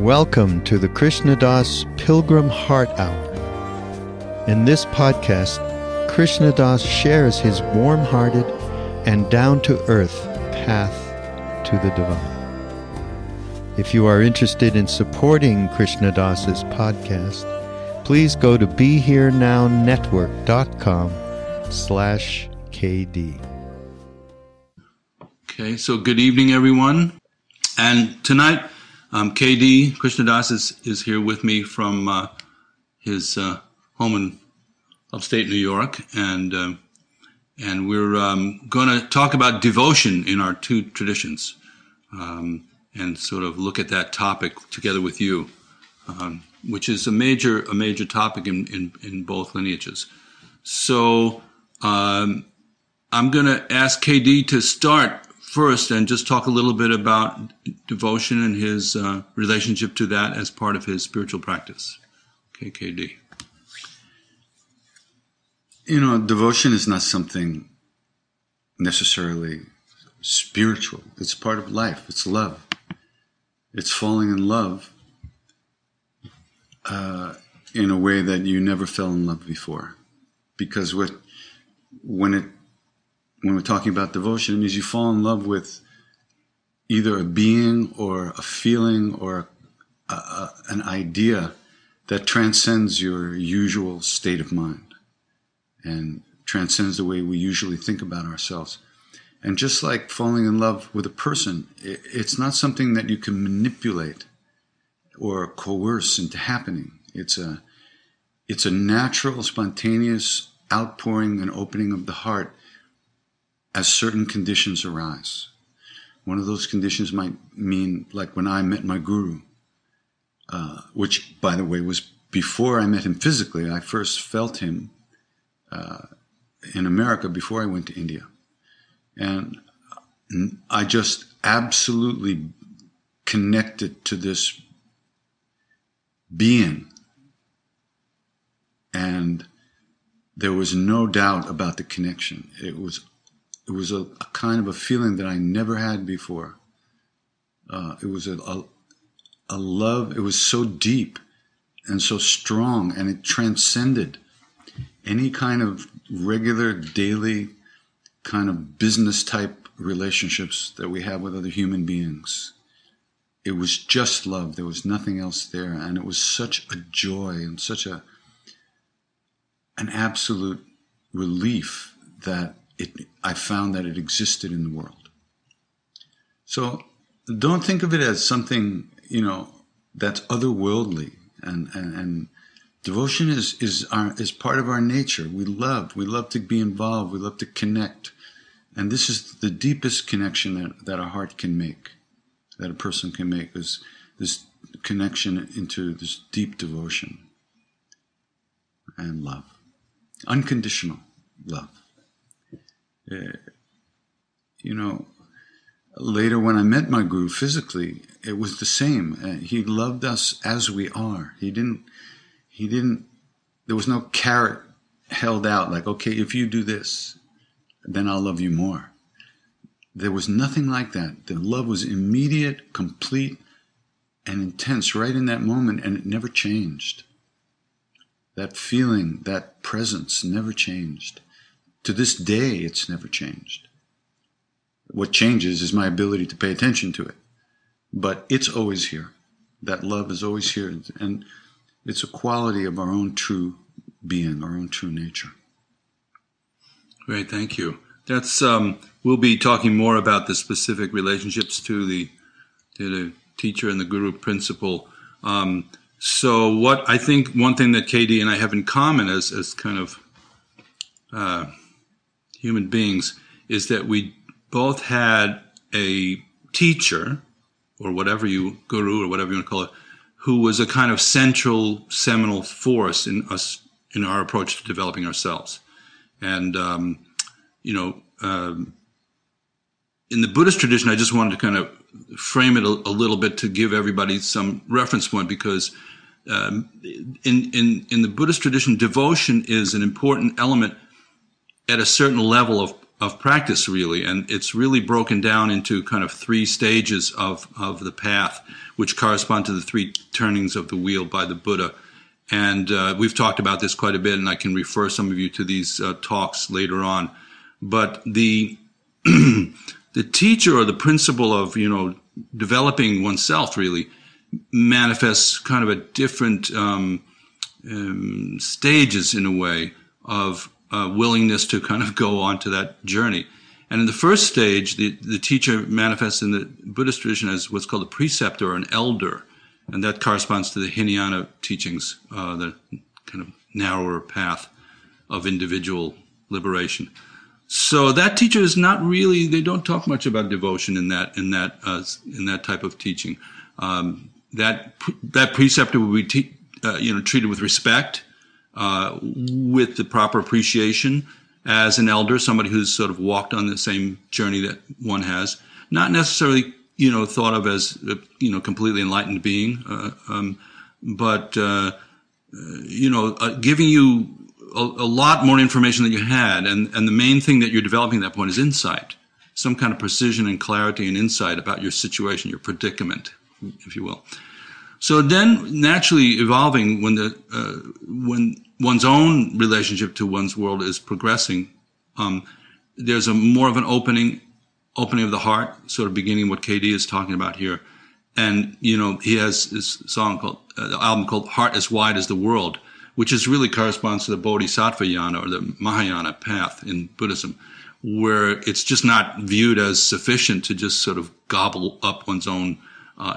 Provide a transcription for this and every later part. Welcome to the Krishna Das Pilgrim Heart Hour. In this podcast, Krishna Das shares his warm-hearted and down-to-earth path to the divine. If you are interested in supporting Krishna Das's podcast, please go to beherenownetwork.com/KD. Okay, so good evening, everyone. And tonight, KD, Krishna Das, is here with me from his home in upstate New York. And we're going to talk about devotion in our two traditions. And sort of look at that topic together with you, which is a major topic in both lineages. So I'm going to ask KD to start first and just talk a little bit about devotion and his relationship to that as part of his spiritual practice. Okay, KD. You know, devotion is not something necessarily spiritual. It's part of life. It's love. It's falling in love in a way that you never fell in love before, because when we're talking about devotion, it means you fall in love with either a being or a feeling or an idea that transcends your usual state of mind and transcends the way we usually think about ourselves. And just like falling in love with a person, it's not something that you can manipulate or coerce into happening. It's a natural, spontaneous outpouring and opening of the heart as certain conditions arise. One of those conditions might mean, like when I met my guru, which, by the way, was before I met him physically. I first felt him in America before I went to India. And I just absolutely connected to this being. And there was no doubt about the connection. It was a kind of a feeling that I never had before. It was a love. It was so deep and so strong, and it transcended any kind of regular daily kind of business type relationships that we have with other human beings. It was just love. There was nothing else there. And it was such a joy and such an absolute relief that I found that it existed in the world. So don't think of it as something, that's otherworldly. And devotion is part of our nature. We love to be involved. We love to connect. And this is the deepest connection that a heart can make, that a person can make, is this connection into this deep devotion and love. Unconditional love. Later when I met my guru physically, it was the same. He loved us as we are. He didn't, there was no carrot held out like, okay, if you do this, then I'll love you more. There was nothing like that. The love was immediate, complete, and intense right in that moment, and it never changed. That feeling, that presence never changed. To this day, it's never changed. What changes is my ability to pay attention to it. But it's always here. That love is always here. And it's a quality of our own true being, our own true nature. Great, thank you. We'll be talking more about the specific relationships to the teacher and the guru principle. So what I think one thing that Katie and I have in common as kind of human beings is that we both had a teacher or whatever guru or whatever you want to call it, who was a kind of central seminal force in us, in our approach to developing ourselves. And, in the Buddhist tradition, I just wanted to kind of frame it a little bit to give everybody some reference point, because in the Buddhist tradition, devotion is an important element at a certain level of practice, really. And it's really broken down into kind of three stages of the path, which correspond to the three turnings of the wheel by the Buddha. And we've talked about this quite a bit, and I can refer some of you to these talks later on. But the the teacher or the principle of, developing oneself really manifests kind of a different stages in a way of willingness to kind of go on to that journey. And in the first stage, the teacher manifests in the Buddhist tradition as what's called a preceptor or an elder. And that corresponds to the Hinayana teachings, the kind of narrower path of individual liberation. So that teacher is not really, they don't talk much about devotion in that type of teaching. That preceptor will be treated with respect, with the proper appreciation as an elder, somebody who's sort of walked on the same journey that one has, not necessarily thought of as completely enlightened being, but giving you a lot more information than you had, and the main thing that you're developing at that point is insight, some kind of precision and clarity and insight about your situation, your predicament, if you will. So then, naturally evolving when one's own relationship to one's world is progressing, there's a more of an opening of the heart, sort of beginning what KD is talking about here. And he has this album called "Heart as Wide as the World," which is really corresponds to the Bodhisattvayana or the Mahayana path in Buddhism, where it's just not viewed as sufficient to just sort of gobble up one's own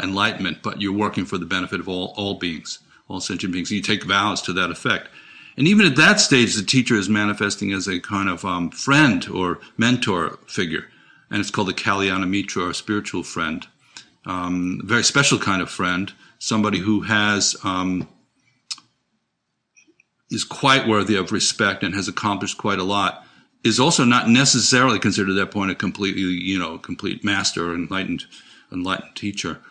enlightenment, but you're working for the benefit of all beings, all sentient beings. You take vows to that effect. And even at that stage, the teacher is manifesting as a kind of friend or mentor figure, and it's called the Kalyanamitra, or spiritual friend, a very special kind of friend, somebody who has... is quite worthy of respect and has accomplished quite a lot, is also not necessarily considered at that point a completely, complete master or enlightened teacher.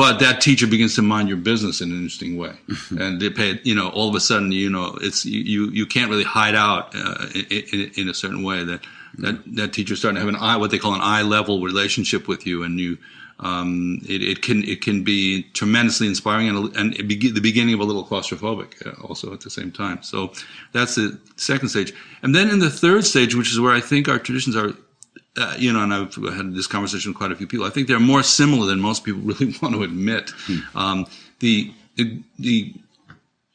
But that teacher begins to mind your business in an interesting way. And they pay, all of a sudden, it's, you can't really hide out in a certain way. That teacher's starting to have what they call an eye level relationship with you, and you, it can be tremendously inspiring and the beginning of a little claustrophobic also at the same time. So that's the second stage. And then in the third stage, which is where I think our traditions are, and I've had this conversation with quite a few people, I think they're more similar than most people really want to admit. The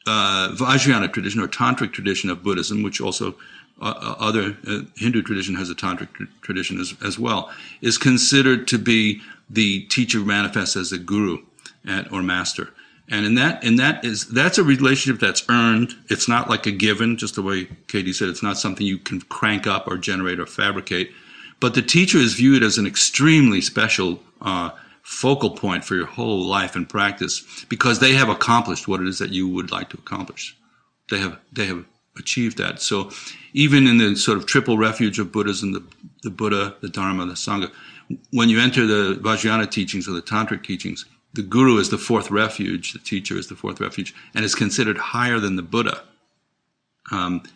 Vajrayana tradition or Tantric tradition of Buddhism, which also other Hindu tradition has a tantric tradition as well, is considered to be the teacher manifests as a guru or master. And that's a relationship that's earned. It's not like a given, just the way Katie said. It's not something you can crank up or generate or fabricate. But the teacher is viewed as an extremely special focal point for your whole life and practice, because they have accomplished what it is that you would like to accomplish. They have achieved that. So even in the sort of triple refuge of Buddhism, the Buddha, the Dharma, the Sangha, when you enter the Vajrayana teachings or the Tantric teachings, the guru is the fourth refuge, the teacher is the fourth refuge, and is considered higher than the Buddha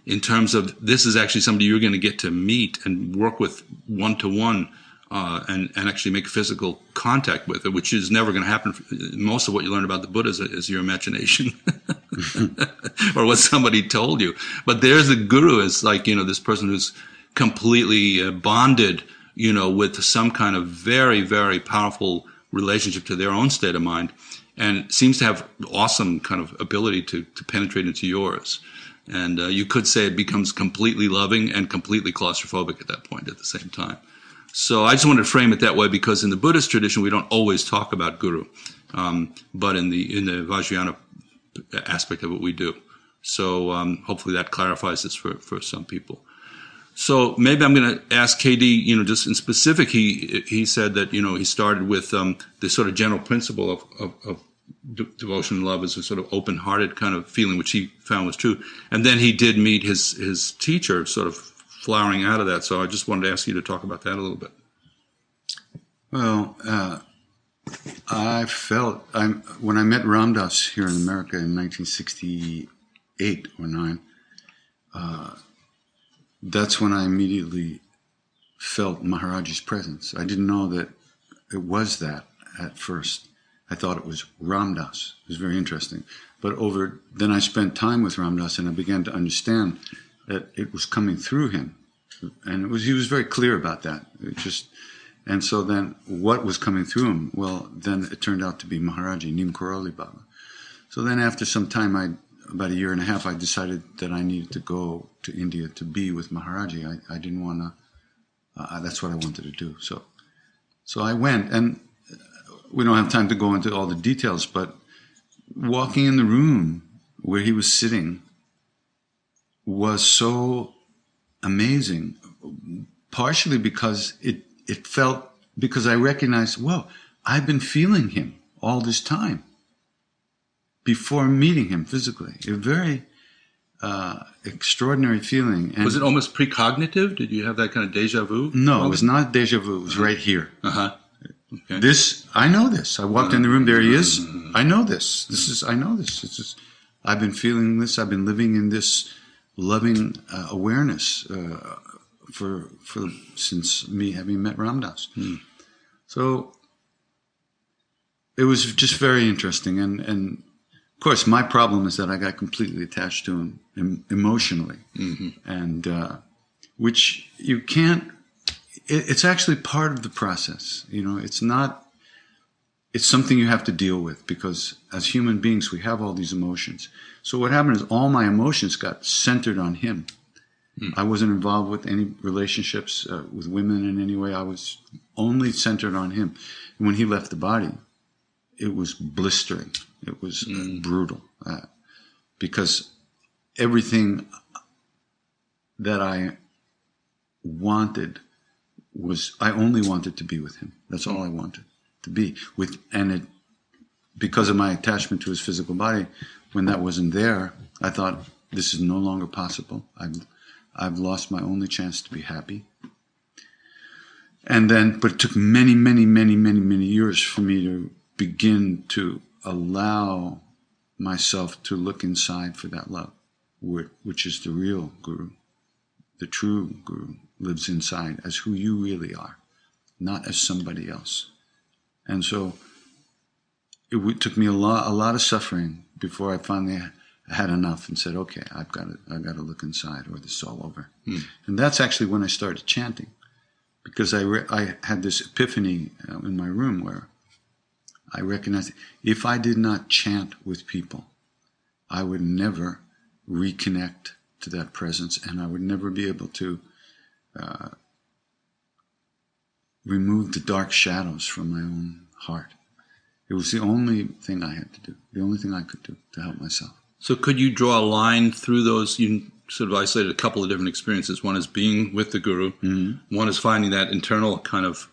in terms of this is actually somebody you're going to get to meet and work with one-to-one and actually make physical contact with, which is never going to happen. Most of what you learn about the Buddha is your imagination or what somebody told you. But there's the guru as like, this person who's completely bonded, with some kind of very, very powerful relationship to their own state of mind, and seems to have awesome kind of ability to penetrate into yours. And you could say it becomes completely loving and completely claustrophobic at that point at the same time. So I just wanted to frame it that way, because in the Buddhist tradition, we don't always talk about guru. But in the Vajrayana aspect of it, we do. So hopefully that clarifies this for some people. So maybe I'm going to ask KD, just in specific, he said that, he started with this sort of general principle of devotion and love as a sort of open-hearted kind of feeling, which he found was true. And then he did meet his teacher sort of flowering out of that. So I just wanted to ask you to talk about that a little bit. Well, when I met Ram Dass here in America in 1968 or 9, that's when I immediately felt Maharaj-ji's presence. I didn't know that it was that at first. I thought it was Ram Dass. It was very interesting. But then I spent time with Ram Dass, and I began to understand that it was coming through him. And he was very clear about that. And so then what was coming through him? Well, then it turned out to be Maharaj-ji, Neem Karoli Baba. So then after some time, about a year and a half, I decided that I needed to go to India to be with Maharaj-ji. I didn't want to, that's what I wanted to do. So I went, and we don't have time to go into all the details, but walking in the room where he was sitting was so amazing, partially because it felt, because I recognized, well, I've been feeling him all this time, before meeting him physically. A very extraordinary feeling. And was it almost precognitive? Did you have that kind of deja vu? No, it was not deja vu. It was right here. Uh-huh. Okay. This, I know this. I walked in the room, there he is. I know this. I know this. It's just, I've been feeling this. I've been living in this loving awareness for since me having met Ram Dass. Mm. So it was just very interesting, and of course, my problem is that I got completely attached to him emotionally, mm-hmm. and which you can't. It's actually part of the process. It's not. It's something you have to deal with, because as human beings, we have all these emotions. So what happened is all my emotions got centered on him. Mm. I wasn't involved with any relationships with women in any way. I was only centered on him. And when he left the body, it was blistering. It was brutal, because everything that I wanted was, I only wanted to be with him. That's all I wanted to be with. And because of my attachment to his physical body, when that wasn't there, I thought, this is no longer possible. I've lost my only chance to be happy. And then, but it took many, many, many, many, many years for me to begin to allow myself to look inside for that love, which is the real guru. The true guru lives inside as who you really are, not as somebody else. And so it took me a lot of suffering before I finally had enough and said, okay, I've got to look inside, or this is all over. Mm. And that's actually when I started chanting, because I had this epiphany in my room where I recognized if I did not chant with people, I would never reconnect to that presence, and I would never be able to remove the dark shadows from my own heart. It was the only thing I had to do, the only thing I could do to help myself. So could you draw a line through those? You sort of isolated a couple of different experiences. One is being with the guru. Mm-hmm. One is finding that internal kind of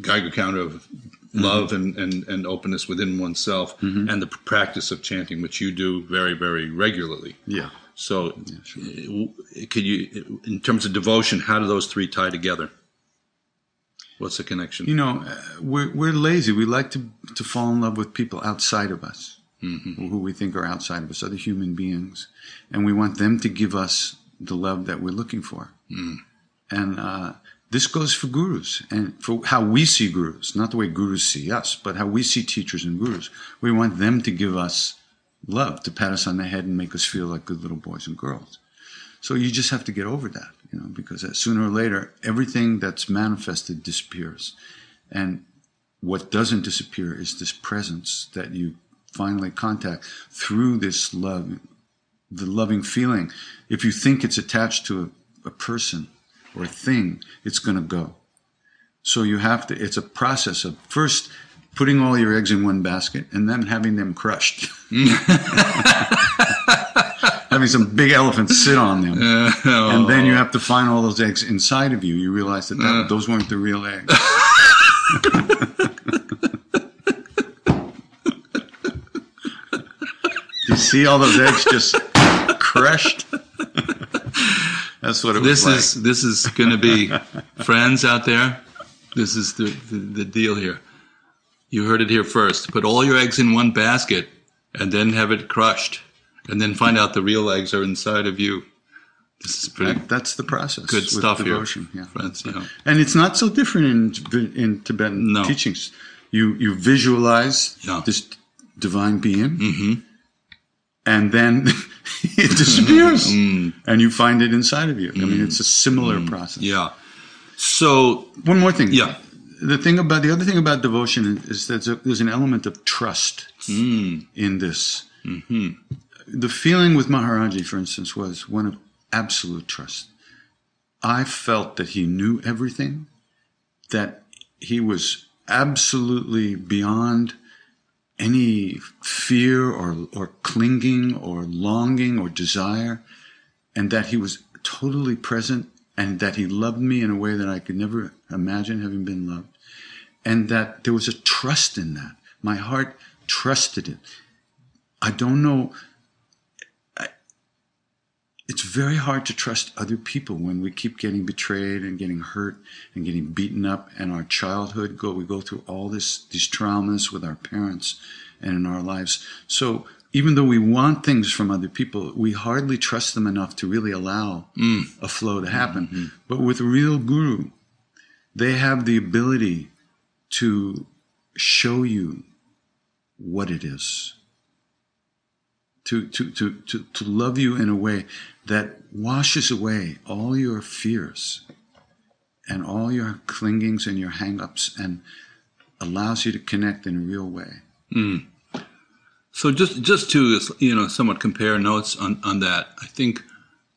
Geiger counter of love and openness within oneself, and the practice of chanting, which you do very, very regularly. Yeah. So could you, in terms of devotion, how do those three tie together? What's the connection? You know, we're lazy. We like to fall in love with people outside of us, who we think are outside of us, other human beings. And we want them to give us the love that we're looking for. And this goes for gurus and for how we see gurus, not the way gurus see us, but how we see teachers and gurus. We want them to give us love, to pat us on the head and make us feel like good little boys and girls. So you just have to get over that, you know, because sooner or later, everything that's manifested disappears. And what doesn't disappear is this presence that you finally contact through this love, the loving feeling. If you think it's attached to a person or a thing, it's going to go. So you have to, it's a process of first putting all your eggs in one basket and then having them crushed. Having some big elephant sit on them. And then you have to find all those eggs inside of you. You realize that, those weren't the real eggs. You see all those eggs just crushed? That's what it was like. This is going to be, friends out there, this is the deal here. You heard it here first. Put all your eggs in one basket and then have it crushed. And then find out the real eggs are inside of you. This is pretty. That's the process. Good stuff devotion, here, friends. Yeah. And it's not so different in Tibetan teachings. You visualize this divine being, and then it disappears, and you find it inside of you. I mean, it's a similar process. Yeah. So one more thing. Yeah. The other thing about devotion is that there's an element of trust in this. The feeling with Maharaj-ji, for instance, was one of absolute trust. I felt that he knew everything, that he was absolutely beyond any fear or clinging or longing or desire, and that he was totally present and that he loved me in a way that I could never imagine having been loved, and that there was a trust in that. My heart trusted it. I don't know. It's very hard to trust other people when we keep getting betrayed and getting hurt and getting beaten up, and our childhood we go through all these traumas with our parents and in our lives. So even though we want things from other people, we hardly trust them enough to really allow a flow to happen. But with a real guru, they have the ability to show you what it is. To love you in a way that washes away all your fears and all your clingings and your hang-ups and allows you to connect in a real way. So just to, you know, somewhat compare notes on that, I think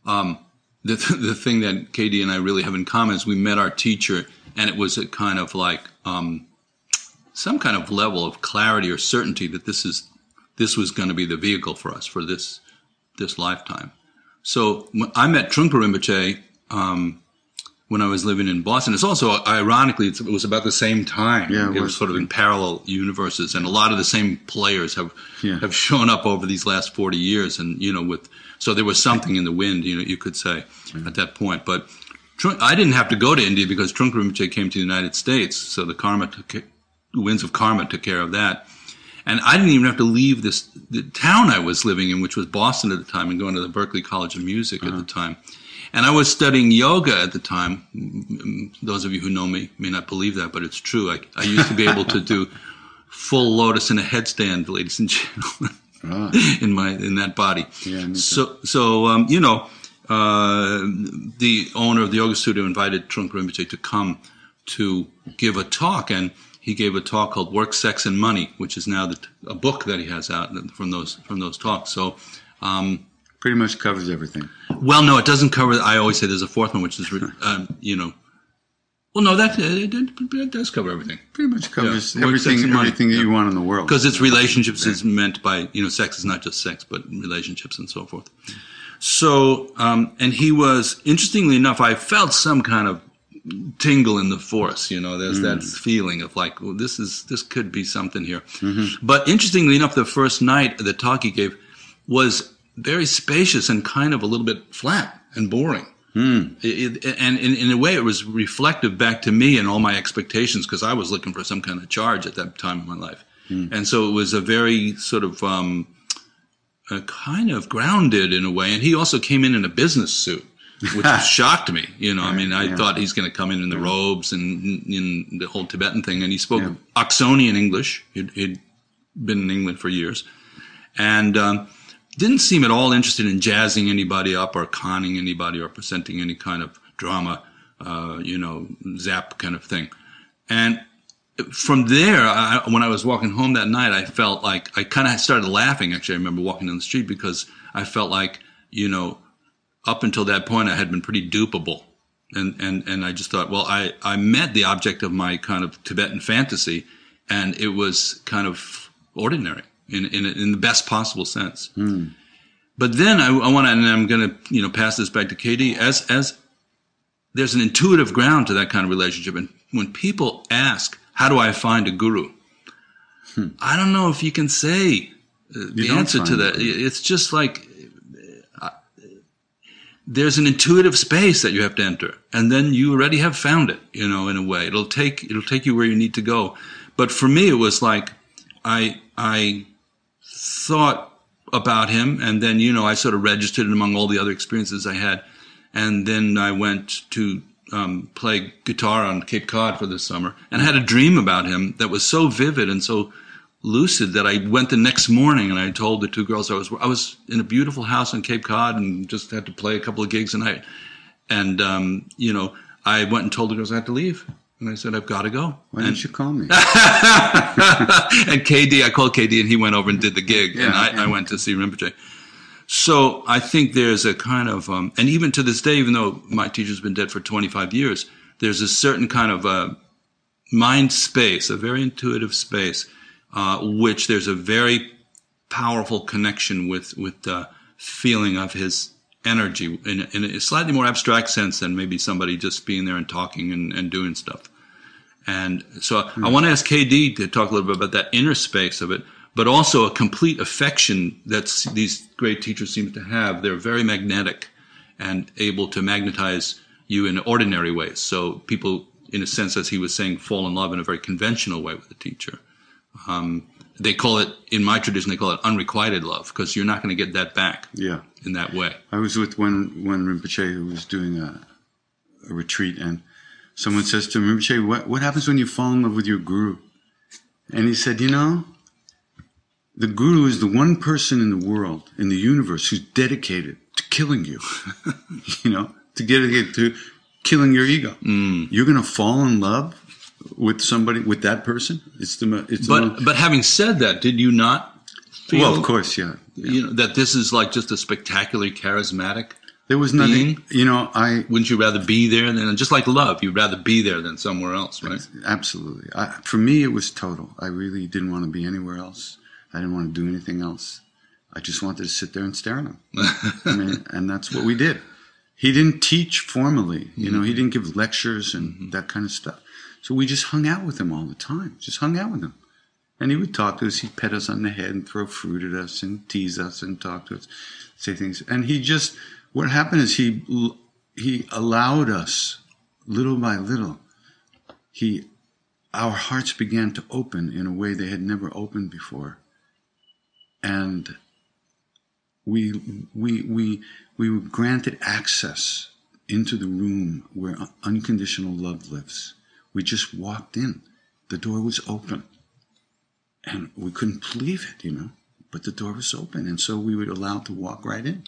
the thing that Katie and I really have in common is we met our teacher, and it was a kind of like some kind of level of clarity or certainty that this was going to be the vehicle for us for this lifetime. So when I met Trungpa Rinpoche when I was living in Boston. It's also, ironically, it was about the same time. Yeah, it was sort of in parallel universes, and a lot of the same players have shown up over these last 40 years. And, you know, so there was something in the wind, you know, you could say at that point. But I didn't have to go to India because Trungpa Rinpoche came to the United States. So the winds of karma took care of that. And I didn't even have to leave the town I was living in, which was Boston at the time, and going to the Berklee College of Music at the time. And I was studying yoga at the time. Those of you who know me may not believe that, but it's true. I used to be able to do full lotus in a headstand, ladies and gentlemen, in that body. Yeah, so you know, the owner of the yoga studio invited Trungpa Rinpoche to come to give a talk, and he gave a talk called "Work, Sex, and Money," which is now a book that he has out from those talks. So pretty much covers everything. Well, no, it doesn't cover. I always say there's a fourth one, which is, you know. Well, no, that does cover everything. Pretty much covers everything that you want in the world. Because it's relationships is meant by, you know, sex is not just sex, but relationships and so forth. So, and he was, interestingly enough, I felt some kind of tingle in the force, you know, there's that feeling of like, well, this could be something here. Mm-hmm. But interestingly enough, the first night, the talk he gave was very spacious and kind of a little bit flat and boring. And in a way, it was reflective back to me and all my expectations, because I was looking for some kind of charge at that time in my life. And so it was a very sort of a kind of grounded in a way. And he also came in a business suit, which shocked me. You know, right, I mean, I thought he's going to come in the robes and in the whole Tibetan thing. And he spoke Oxonian English. He'd been in England for years. And didn't seem at all interested in jazzing anybody up or conning anybody or presenting any kind of drama, you know, zap kind of thing. And from there, when I was walking home that night, I felt like I kind of started laughing. Actually, I remember walking down the street because I felt like, you know, up until that point, I had been pretty dupable. And I just thought, well, I met the object of my kind of Tibetan fantasy, and it was kind of ordinary. In the best possible sense. But then I want to, and I'm going to, you know, pass this back to Katie, as there's an intuitive ground to that kind of relationship. And when people ask, how do I find a guru? I don't know if you can say the answer to that. It's just like, there's an intuitive space that you have to enter. And then you already have found it, you know, in a way. It'll take you where you need to go. But for me, it was like, I thought about him, and then, you know, I sort of registered it among all the other experiences I had. And then I went to play guitar on Cape Cod for the summer, and I had a dream about him that was so vivid and so lucid that I went the next morning and I told the two girls I was in a beautiful house on Cape Cod and just had to play a couple of gigs a night. And, you know, I went and told the girls I had to leave. And I said, I've got to go. Why didn't you call me? And KD, I called KD, and he went over and did the gig. Yeah, and I went to see Rinpoche. So I think there's a kind of, and even to this day, even though my teacher's been dead for 25 years, there's a certain kind of mind space, a very intuitive space, which there's a very powerful connection with the feeling of his energy in a slightly more abstract sense than maybe somebody just being there and talking and doing stuff. And so I want to ask KD to talk a little bit about that inner space of it, but also a complete affection that these great teachers seem to have. They're very magnetic and able to magnetize you in ordinary ways. So people, in a sense, as he was saying, fall in love in a very conventional way with the teacher. They call it, in my tradition, they call it unrequited love, because you're not going to get that back in that way. I was with one Rinpoche who was doing a retreat, and someone says to him, Rinpoche, what happens when you fall in love with your guru? And he said, you know, the guru is the one person in the world, in the universe, who's dedicated to killing you, you know, to dedicated to killing your ego. You're going to fall in love with somebody, with that person, But having said that, did you not feel? Well, of course, you know, that this is like just a spectacularly charismatic. There was nothing, being? You know. Wouldn't you rather be there than just like love? You'd rather be there than somewhere else, right? Absolutely. For me, it was total. I really didn't want to be anywhere else. I didn't want to do anything else. I just wanted to sit there and stare at him. I mean, and that's what we did. He didn't teach formally. You know, he didn't give lectures and that kind of stuff. So we just hung out with him all the time, just hung out with him. And he would talk to us, he'd pet us on the head and throw fruit at us and tease us and talk to us, say things. And he just, what happened is he allowed us, little by little, our hearts began to open in a way they had never opened before. And we were granted access into the room where unconditional love lives. We just walked in. The door was open. And we couldn't believe it, you know, but the door was open. And so we were allowed to walk right in.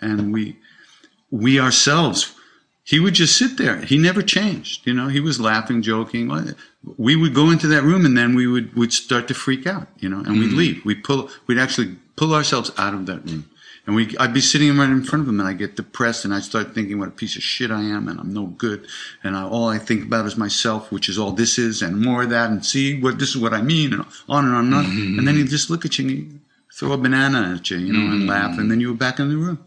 And we ourselves, he would just sit there. He never changed, you know. He was laughing, joking. We would go into that room, and then we'd start to freak out, you know, and we'd leave. We'd actually pull ourselves out of that room. And I'd be sitting right in front of him, and I get depressed, and I start thinking what a piece of shit I am, and I'm no good, and all I think about is myself, which is all this is, and more of that, and see, what this is what I mean, and on and on and on. Mm-hmm. And then he'd just look at you, and he'd throw a banana at you, you know, mm-hmm. and laugh, and then you were back in the room.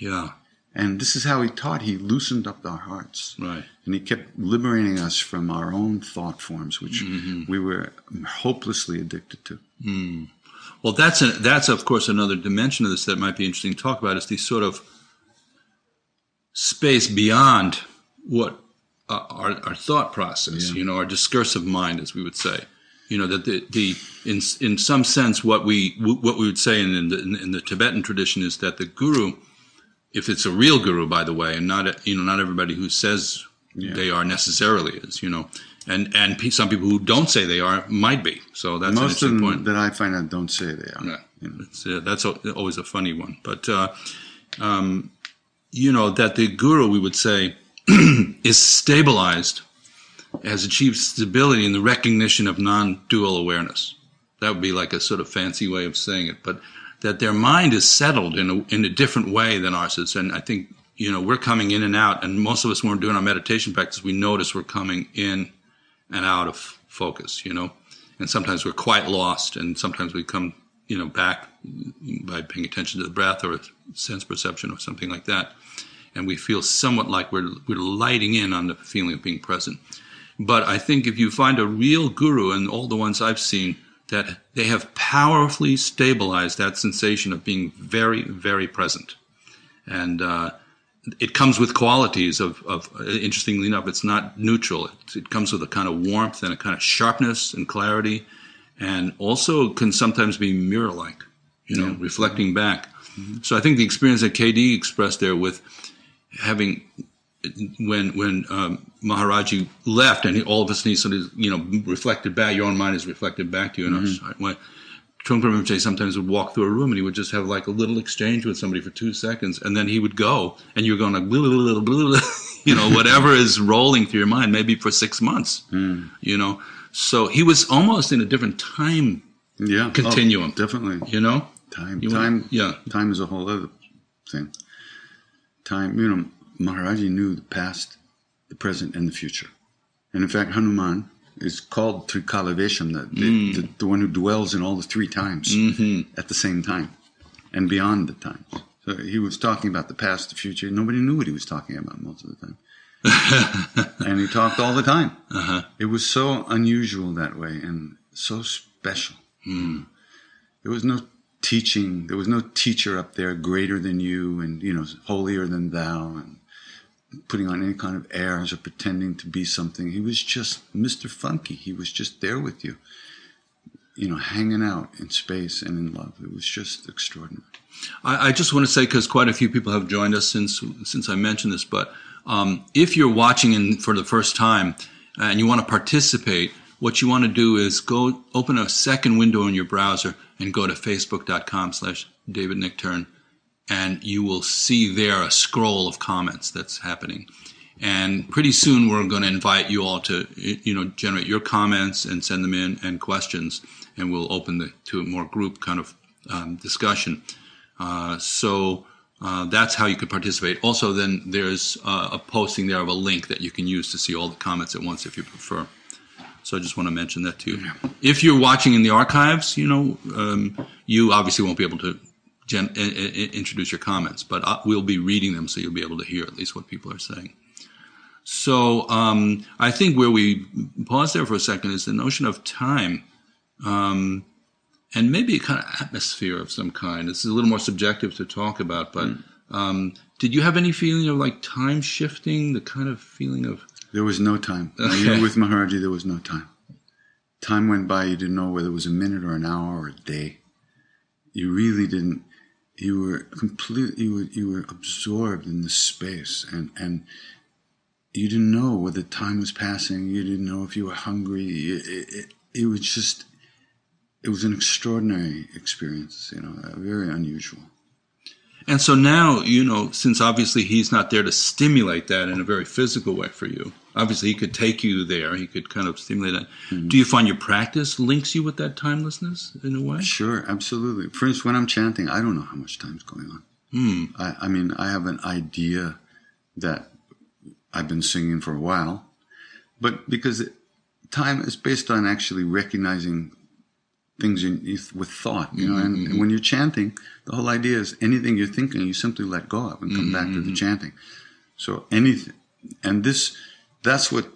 Yeah. And this is how he taught. He loosened up our hearts. Right. And he kept liberating us from our own thought forms, which mm-hmm. we were hopelessly addicted to. Mm. Well, that's of course another dimension of this that might be interesting to talk about, is the sort of space beyond what our thought process, yeah. you know, our discursive mind, as we would say. You know, that in some sense what we would say in the Tibetan tradition is that the guru, if it's a real guru, by the way, and not everybody who says yeah. they are necessarily is, you know, and some people who don't say they are might be. So that's most an interesting of them point that I find out don't say they are. Yeah, you know. That's always a funny one. But you know, that the guru, we would say, is stabilized, has achieved stability in the recognition of non-dual awareness. That would be like a sort of fancy way of saying it, but that their mind is settled in a different way than ours is. And I think, you know, we're coming in and out, and most of us, when we're doing our meditation practice, we notice we're coming in and out of focus, you know. And sometimes we're quite lost, and sometimes we come, you know, back by paying attention to the breath or sense perception or something like that. And we feel somewhat like we're lighting in on the feeling of being present. But I think if you find a real guru, and all the ones I've seen, that they have powerfully stabilized that sensation of being very, very present. And it comes with qualities of interestingly enough, it's not neutral. It comes with a kind of warmth and a kind of sharpness and clarity, and also can sometimes be mirror-like, you know, yeah. reflecting back. Mm-hmm. So I think the experience that KD expressed there with having... When Maharaj-ji left, and all of us need sort of, you know, reflected back, your own mind is reflected back to you. And mm-hmm. Trungpa Rinpoche sometimes would walk through a room, and he would just have like a little exchange with somebody for 2 seconds, and then he would go, and you're going like, blah, blah, blah, blah, you know, whatever is rolling through your mind, maybe for 6 months, you know. So he was almost in a different time continuum. Oh, definitely. You know? Time is a whole other thing. Time, you know. Maharaji knew the past, the present, and the future. And in fact, Hanuman is called Trikalavesham, the one who dwells in all the three times mm-hmm. at the same time and beyond the times. So he was talking about the past, the future. Nobody knew what he was talking about most of the time. And he talked all the time. Uh-huh. It was so unusual that way and so special. Mm. There was no... teaching. There was no teacher up there greater than you and, you know, holier than thou and putting on any kind of airs or pretending to be something. He was just Mr. Funky. He was just there with you, you know, hanging out in space and in love. It was just extraordinary. I just want to say, because quite a few people have joined us since I mentioned this, but if you're watching in for the first time and you want to participate, what you want to do is go open a second window in your browser and go to facebook.com/David Nichtern, and you will see there a scroll of comments that's happening. And pretty soon we're going to invite you all to, you know, generate your comments and send them in, and questions, and we'll open to a more group kind of discussion. So that's how you could participate. Also, then there's a posting there of a link that you can use to see all the comments at once if you prefer. So I just want to mention that to you. Yeah. If you're watching in the archives, you know, you obviously won't be able to introduce your comments, but we'll be reading them, so you'll be able to hear at least what people are saying. So I think where we pause there for a second is the notion of time, and maybe a kind of atmosphere of some kind. It's a little more subjective to talk about, but did you have any feeling of like time shifting, the kind of feeling of... There was no time. Okay. With Maharaji, there was no time. Time went by. You didn't know whether it was a minute or an hour or a day. You really didn't. You were completely. You were absorbed in the space, and you didn't know whether time was passing. You didn't know if you were hungry. It was just. It was an extraordinary experience. You know, very unusual. And so now, you know, since obviously he's not there to stimulate that in a very physical way for you, obviously he could take you there. He could kind of stimulate that. Mm-hmm. Do you find your practice links you with that timelessness in a way? Sure, absolutely. For instance, when I'm chanting, I don't know how much time's going on. Mm. I mean, I have an idea that I've been singing for a while, but because time is based on actually recognizing things with thought, you know, and when you're chanting, the whole idea is anything you're thinking, you simply let go of and come back to the chanting. So anything, and this, that's what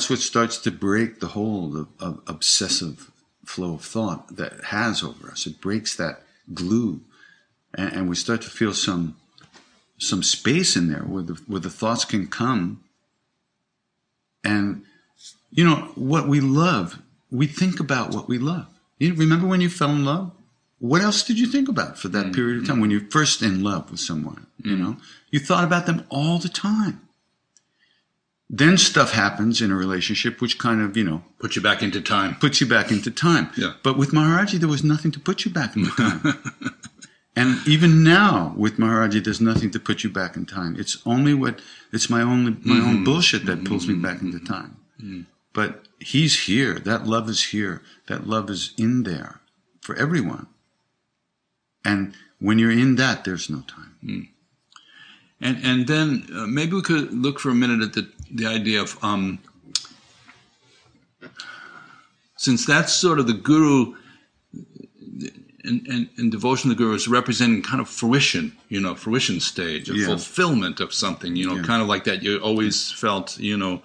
starts to break the hold of obsessive flow of thought that it has over us. It breaks that glue, and we start to feel some space in there where the thoughts can come. And, you know, what we love, we think about what we love. You remember when you fell in love? What else did you think about for that period of time when you're first in love with someone? You know, you thought about them all the time. Then stuff happens in a relationship which kind of, you know... puts you back into time. Puts you back into time. Yeah. But with Maharaj-ji, there was nothing to put you back into time. And even now, with Maharaj-ji, there's nothing to put you back in time. It's only my own bullshit that pulls me back into time. Mm. But he's here. That love is here. That love is in there for everyone. And when you're in that, there's no time. Mm. And then maybe we could look for a minute at the idea of since that's sort of the guru. And devotion to the guru is representing kind of fruition, you know, fruition stage, fulfillment of something, you know, kind of like that you always felt, you know,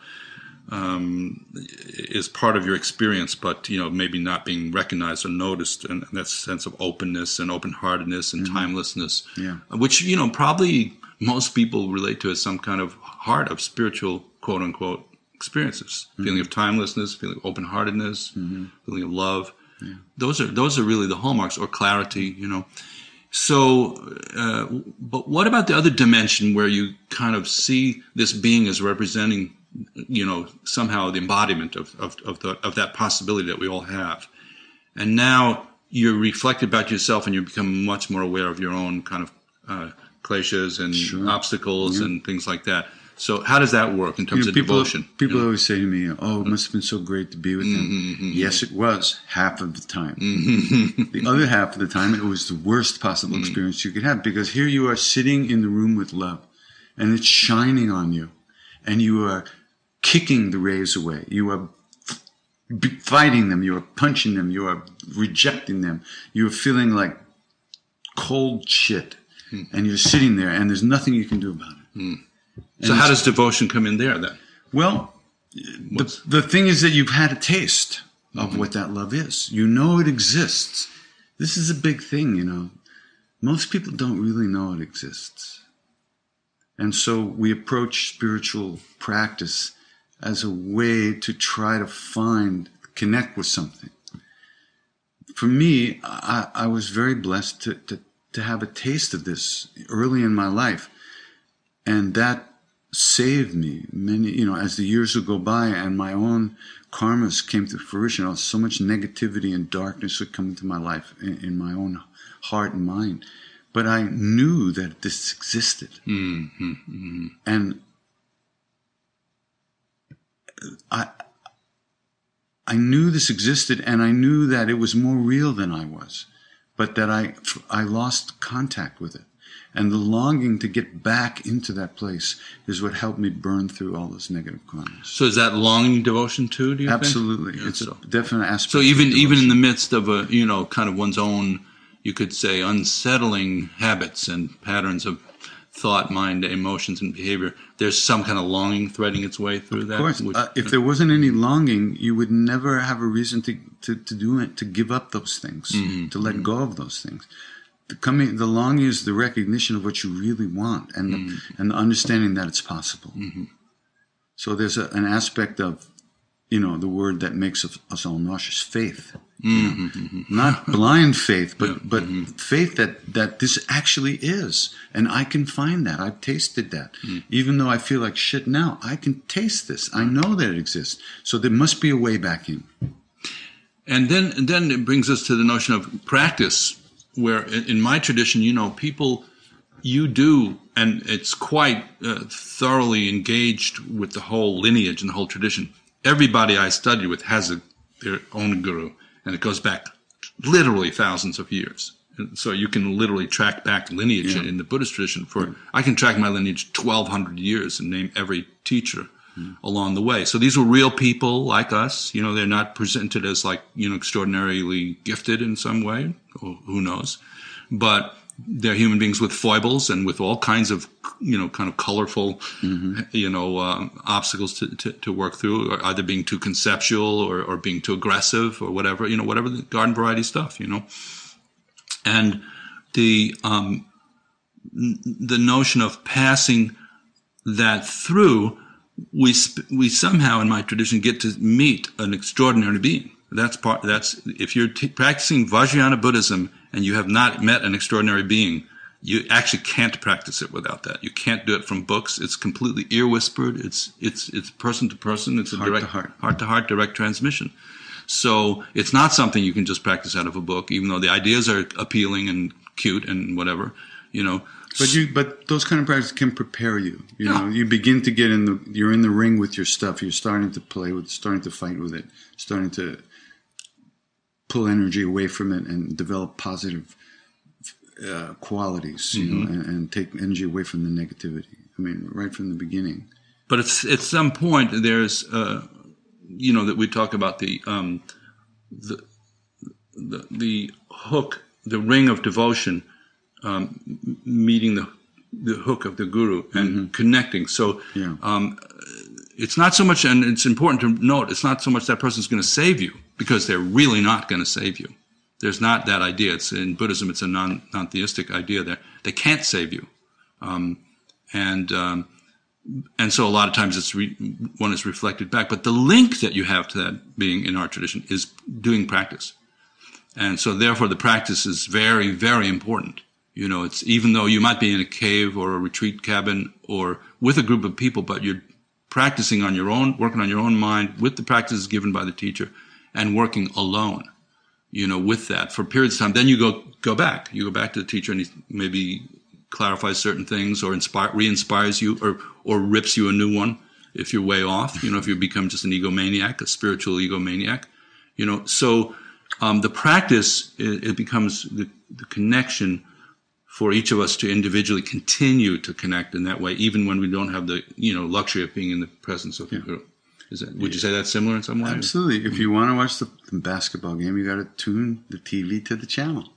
is part of your experience, but, you know, maybe not being recognized or noticed, and that sense of openness and open-heartedness and timelessness, which, you know, probably most people relate to as some kind of heart of spiritual, quote-unquote, experiences, feeling of timelessness, feeling of open-heartedness, feeling of love. Yeah. Those are really the hallmarks, or clarity, you know. So, but what about the other dimension where you kind of see this being as representing, you know, somehow the embodiment of that possibility that we all have? And now you're reflective about yourself, and you become much more aware of your own kind of kleshas and obstacles and things like that. So how does that work in terms of devotion? People always say to me, oh, it must have been so great to be with him. Yes, it was half of the time. The other half of the time, it was the worst possible experience you could have, because here you are sitting in the room with love, and it's shining on you, and you are kicking the rays away. You are fighting them. You are punching them. You are rejecting them. You are feeling like cold shit, and you're sitting there, and there's nothing you can do about it. So how does devotion come in there then? Well, the thing is that you've had a taste of what that love is. You know it exists. This is a big thing, you know. Most people don't really know it exists. And so we approach spiritual practice as a way to try to connect with something. For me, I was very blessed to have a taste of this early in my life. And that saved me many, you know, as the years would go by and my own karmas came to fruition, so much negativity and darkness would come into my life in my own heart and mind. But I knew that this existed. And I knew this existed, and I knew that it was more real than I was, but that I lost contact with it. And the longing to get back into that place is what helped me burn through all those negative karmas. So is that longing devotion too, do you think? Absolutely. Yeah, it's a definite aspect. So even in the midst of a, you know, kind of one's own, you could say, unsettling habits and patterns of thought, mind, emotions, and behavior, there's some kind of longing threading its way through that? Of course. If there wasn't any longing, you would never have a reason to do it, to give up those things, to let go of those things. The longing is the recognition of what you really want, and the understanding that it's possible. So there's an aspect of, you know, the word that makes us all nauseous: faith. Not blind faith, but faith that this actually is, and I can find that. I've tasted that. Even though I feel like shit now, I can taste this. I know that it exists. So there must be a way back in. And then it brings us to the notion of practice. Where in my tradition, you know, people You do, and it's quite thoroughly engaged with the whole lineage and the whole tradition. Everybody I studied with has their own guru, and it goes back literally thousands of years. And so you can literally track back lineage in the Buddhist tradition. I can track my lineage 1,200 years and name every teacher along the way. So these were real people like us. You know, they're not presented as like, you know, extraordinarily gifted in some way, or who knows. But they're human beings with foibles and with all kinds of, you know, kind of colorful, you know, obstacles to work through, or either being too conceptual or being too aggressive or whatever, you know, whatever the garden variety stuff, you know. And the notion of passing that through, we somehow in my tradition get to meet an extraordinary being. That's if you're practicing Vajrayana Buddhism and you have not met an extraordinary being, you actually can't practice it without that. You can't do it from books. It's completely ear whispered. It's person to person. It's a direct heart to heart direct transmission. So it's not something you can just practice out of a book, even though the ideas are appealing and cute and whatever, you know. But those kind of practices can prepare you. You know, you begin to get you're in the ring with your stuff. You're starting to play with it, starting to fight with it, starting to pull energy away from it and develop positive qualities, you know, and take energy away from the negativity. I mean, right from the beginning. But it's at some point there's... you know, that we talk about the hook, the ring of devotion, meeting the hook of the guru and connecting. So it's not so much, and it's important to note, it's not so much that person's going to save you, because they're really not going to save you. There's not that idea. It's in Buddhism, it's a non-theistic idea that they can't save you. And so a lot of times it's one is reflected back. But the link that you have to that being in our tradition is doing practice. And so therefore the practice is very, very important. You know, it's even though you might be in a cave or a retreat cabin or with a group of people, but you're practicing on your own, working on your own mind with the practices given by the teacher and working alone, you know, with that for periods of time. Then you go back. You go back to the teacher and he maybe clarifies certain things or re-inspires you or rips you a new one if you're way off, you know, if you become just an egomaniac, a spiritual egomaniac, you know. So the practice, it becomes the connection for each of us to individually continue to connect in that way, even when we don't have the, you know, luxury of being in the presence of the group. Would you say that's similar in some way? Absolutely. If you want to watch the basketball game, you got to tune the TV to the channel.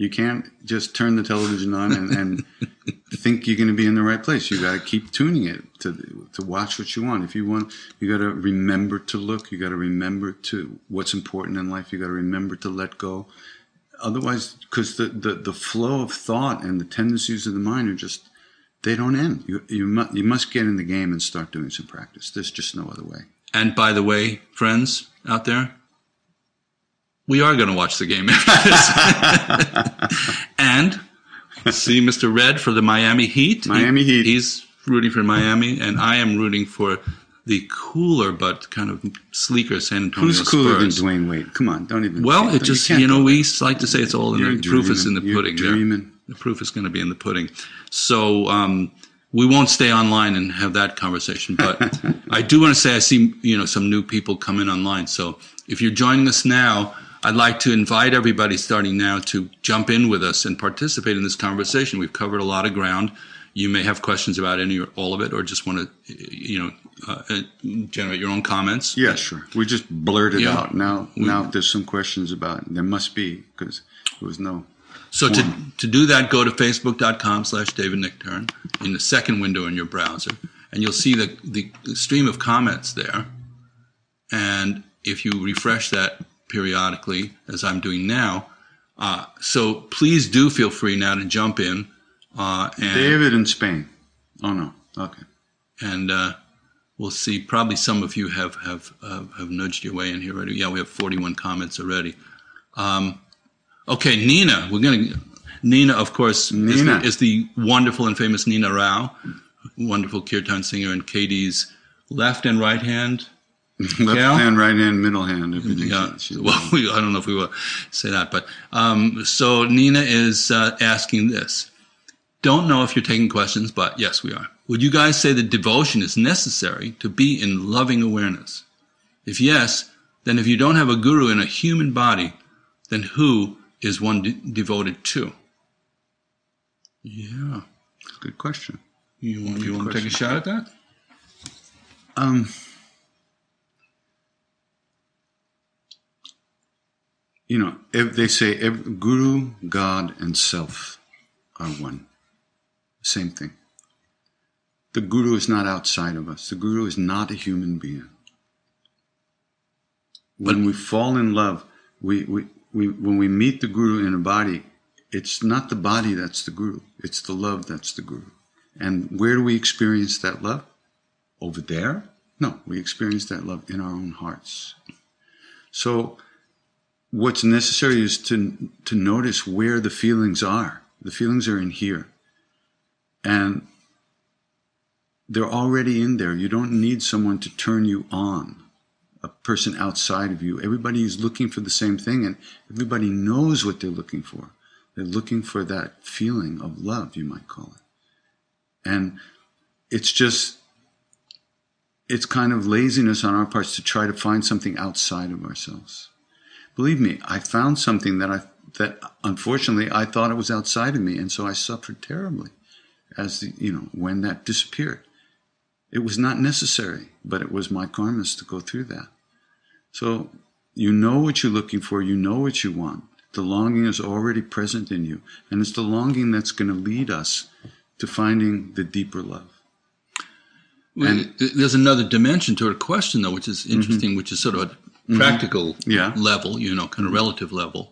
You can't just turn the television on and think you're going to be in the right place. You got to keep tuning it to watch what you want. If you want, you got to remember to look. You got to remember to what's important in life. You got to remember to let go. Otherwise, because the flow of thought and the tendencies of the mind are just, they don't end. You must get in the game and start doing some practice. There's just no other way. And by the way, friends out there, we are going to watch the game after this. And see Mr. Red for the Miami Heat. Heat. He's rooting for Miami, and I am rooting for the cooler but kind of sleeker San Antonio Spurs. Who's cooler than Dwayne Wade? Come on, don't even... Well, it just, you know, we like to say it's all in the proof is in the pudding. The proof is going to be in the pudding. So we won't stay online and have that conversation, but I do want to say I see, you know, some new people come in online. So if you're joining us now... I'd like to invite everybody starting now to jump in with us and participate in this conversation. We've covered a lot of ground. You may have questions about any or all of it, or just want to, you know, generate your own comments. Yeah, sure. We just blurted out. Now there's some questions about it. There must be, because there was no... So to do that, go to facebook.com/David Nichtern in the second window in your browser, and you'll see the stream of comments there. And if you refresh that periodically, as I'm doing now. So please do feel free now to jump in. And David in Spain. Oh, no. Okay. And we'll see. Probably some of you have nudged your way in here already. Yeah, we have 41 comments already. Okay, Nina. Nina, of course, is the wonderful and famous Nina Rao, wonderful kirtan singer, and Katie's left and right hand. Left hand, right hand, middle hand. I don't know if we will say that, but so Nina is asking this. Don't know if you're taking questions, but yes, we are. Would you guys say that devotion is necessary to be in loving awareness? If yes, then if you don't have a guru in a human body, then who is one devoted to? Yeah, good question. You want to take a shot at that? If they say guru, God, and self are one. Same thing. The guru is not outside of us. The guru is not a human being. When we fall in love, when we meet the guru in a body, it's not the body that's the guru. It's the love that's the guru. And where do we experience that love? Over there? No, we experience that love in our own hearts. So what's necessary is to notice where the feelings are. The feelings are in here. And they're already in there. You don't need someone to turn you on, a person outside of you. Everybody is looking for the same thing, and everybody knows what they're looking for. They're looking for that feeling of love, you might call it. And it's just, it's kind of laziness on our parts to try to find something outside of ourselves. Believe me, I found something that unfortunately I thought it was outside of me, and so I suffered terribly when that disappeared. It was not necessary, but it was my karmas to go through that. So you know what you're looking for. You know what you want. The longing is already present in you. And it's the longing that's going to lead us to finding the deeper love. Well, there's another dimension to her question, though, which is interesting, which is sort of a practical level, kind of relative level.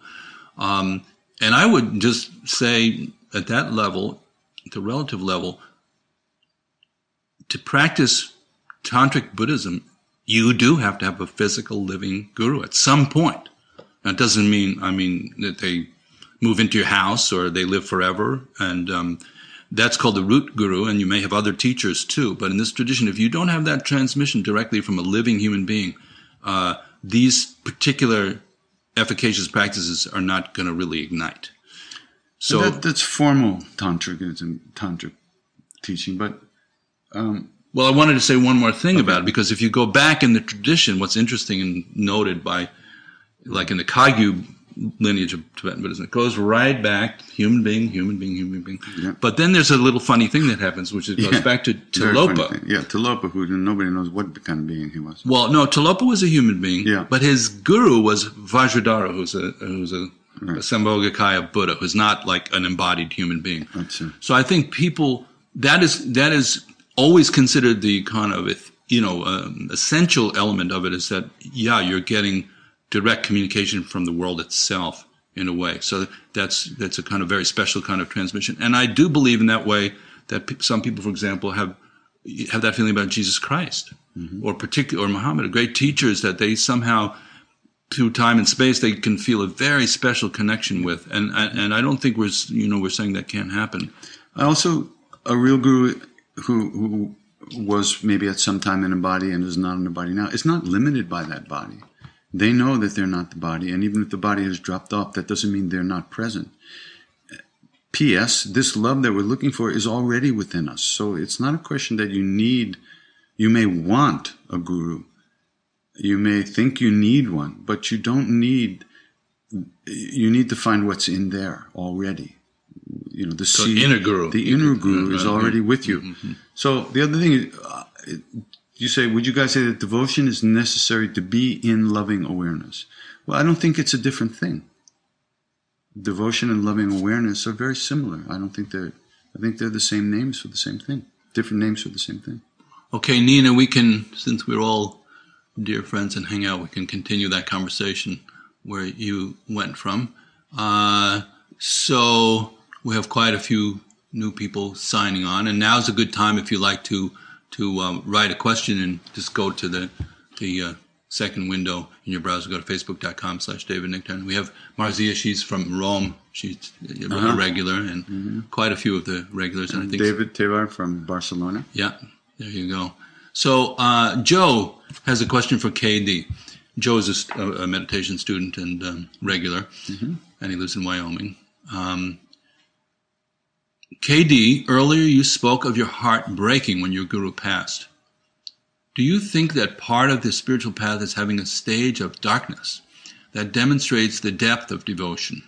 And I would just say at that level, the relative level, to practice Tantric Buddhism, you do have to have a physical living guru at some point. That doesn't mean, that they move into your house or they live forever. And that's called the root guru, and you may have other teachers too. But in this tradition, if you don't have that transmission directly from a living human being, these particular efficacious practices are not going to really ignite. So that's formal Tantric teaching, but... I wanted to say one more thing about it, because if you go back in the tradition, what's interesting and noted by, like in the Kagyu lineage of Tibetan Buddhism, it goes right back, human being, human being, human being. Yeah. But then there's a little funny thing that happens, which goes back to Tilopa. Yeah, Tilopa, who nobody knows what kind of being he was. Well, no, Tilopa was a human being, but his guru was Vajradhara, who's a Sambhogakaya Buddha, who's not like an embodied human being. So I think people, that is always considered the kind of, essential element of it is that, you're getting direct communication from the world itself in a way. So that's a kind of very special kind of transmission. And I do believe in that way that some people, for example, have that feeling about Jesus Christ or Muhammad, great teachers that they somehow, through time and space, they can feel a very special connection with. And I don't think we're saying that can't happen. Also, a real guru... Who was maybe at some time in a body and is not in a body now, is not limited by that body. They know that they're not the body, and even if the body has dropped off, that doesn't mean they're not present. P.S. This love that we're looking for is already within us, so it's not a question that you may want a guru. You may think you need one, but you don't need, you need to find what's in there already. The seed, inner guru. The inner guru is already with you. So the other thing is, you say, would you guys say that devotion is necessary to be in loving awareness? Well, I don't think it's a different thing. Devotion and loving awareness are very similar. I think they're the same names for the same thing. Different names for the same thing. Okay, Nina, we can, since we're all dear friends and hang out, we can continue that conversation where you went from. So... we have quite a few new people signing on, and now's a good time if you like to write a question and just go to the second window in your browser. Go to facebook.com/David Nichtern. We have Marzia, she's from Rome. She's a regular, and quite a few of the regulars. And I think David Tevar from Barcelona. Yeah, there you go. So Joe has a question for KD. Joe is a meditation student and regular, and he lives in Wyoming. KD, earlier you spoke of your heart breaking when your guru passed. Do you think that part of the spiritual path is having a stage of darkness that demonstrates the depth of devotion?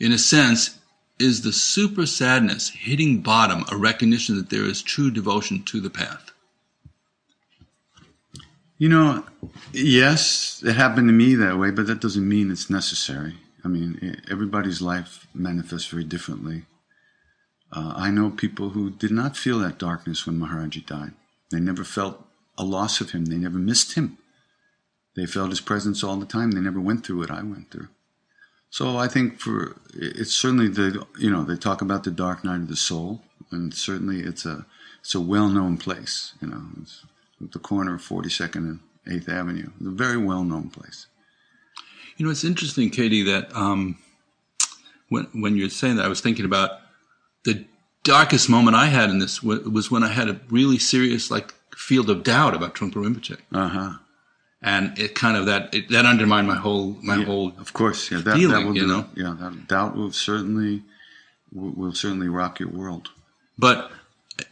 In a sense, is the super sadness hitting bottom a recognition that there is true devotion to the path? You know, yes, it happened to me that way, but that doesn't mean it's necessary. I mean, everybody's life manifests very differently. I know people who did not feel that darkness when Maharaj-ji died. They never felt a loss of him. They never missed him. They felt his presence all the time. They never went through what I went through. So I think it's certainly they talk about the dark night of the soul, and certainly it's a well-known place. You know, it's at the corner of 42nd and 8th Avenue. It's a very well-known place. You know, it's interesting, Katie, that when you're saying that, I was thinking about the darkest moment I had in this was when I had a really serious field of doubt about Trungpa Rinpoche. Uh-huh. And it kind of that undermined my whole of course, yeah, that, feeling, that will, you know. Yeah, that doubt will certainly rock your world. But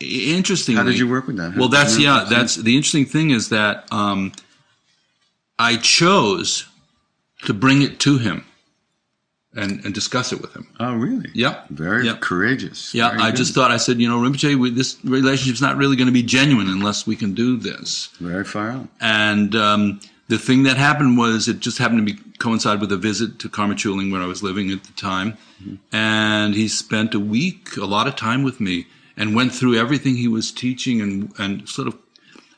interestingly, how did you work with that? Well, that's the interesting thing is that I chose to bring it to him and discuss it with him. Oh, really? Yeah. Very courageous. Yeah, very just thought, I said, you know, Rinpoche, this relationship's not really going to be genuine unless we can do this. Very far out. And the thing that happened was it just happened to coincide with a visit to Karma Chuling where I was living at the time. Mm-hmm. And he spent a lot of time with me, and went through everything he was teaching and sort of,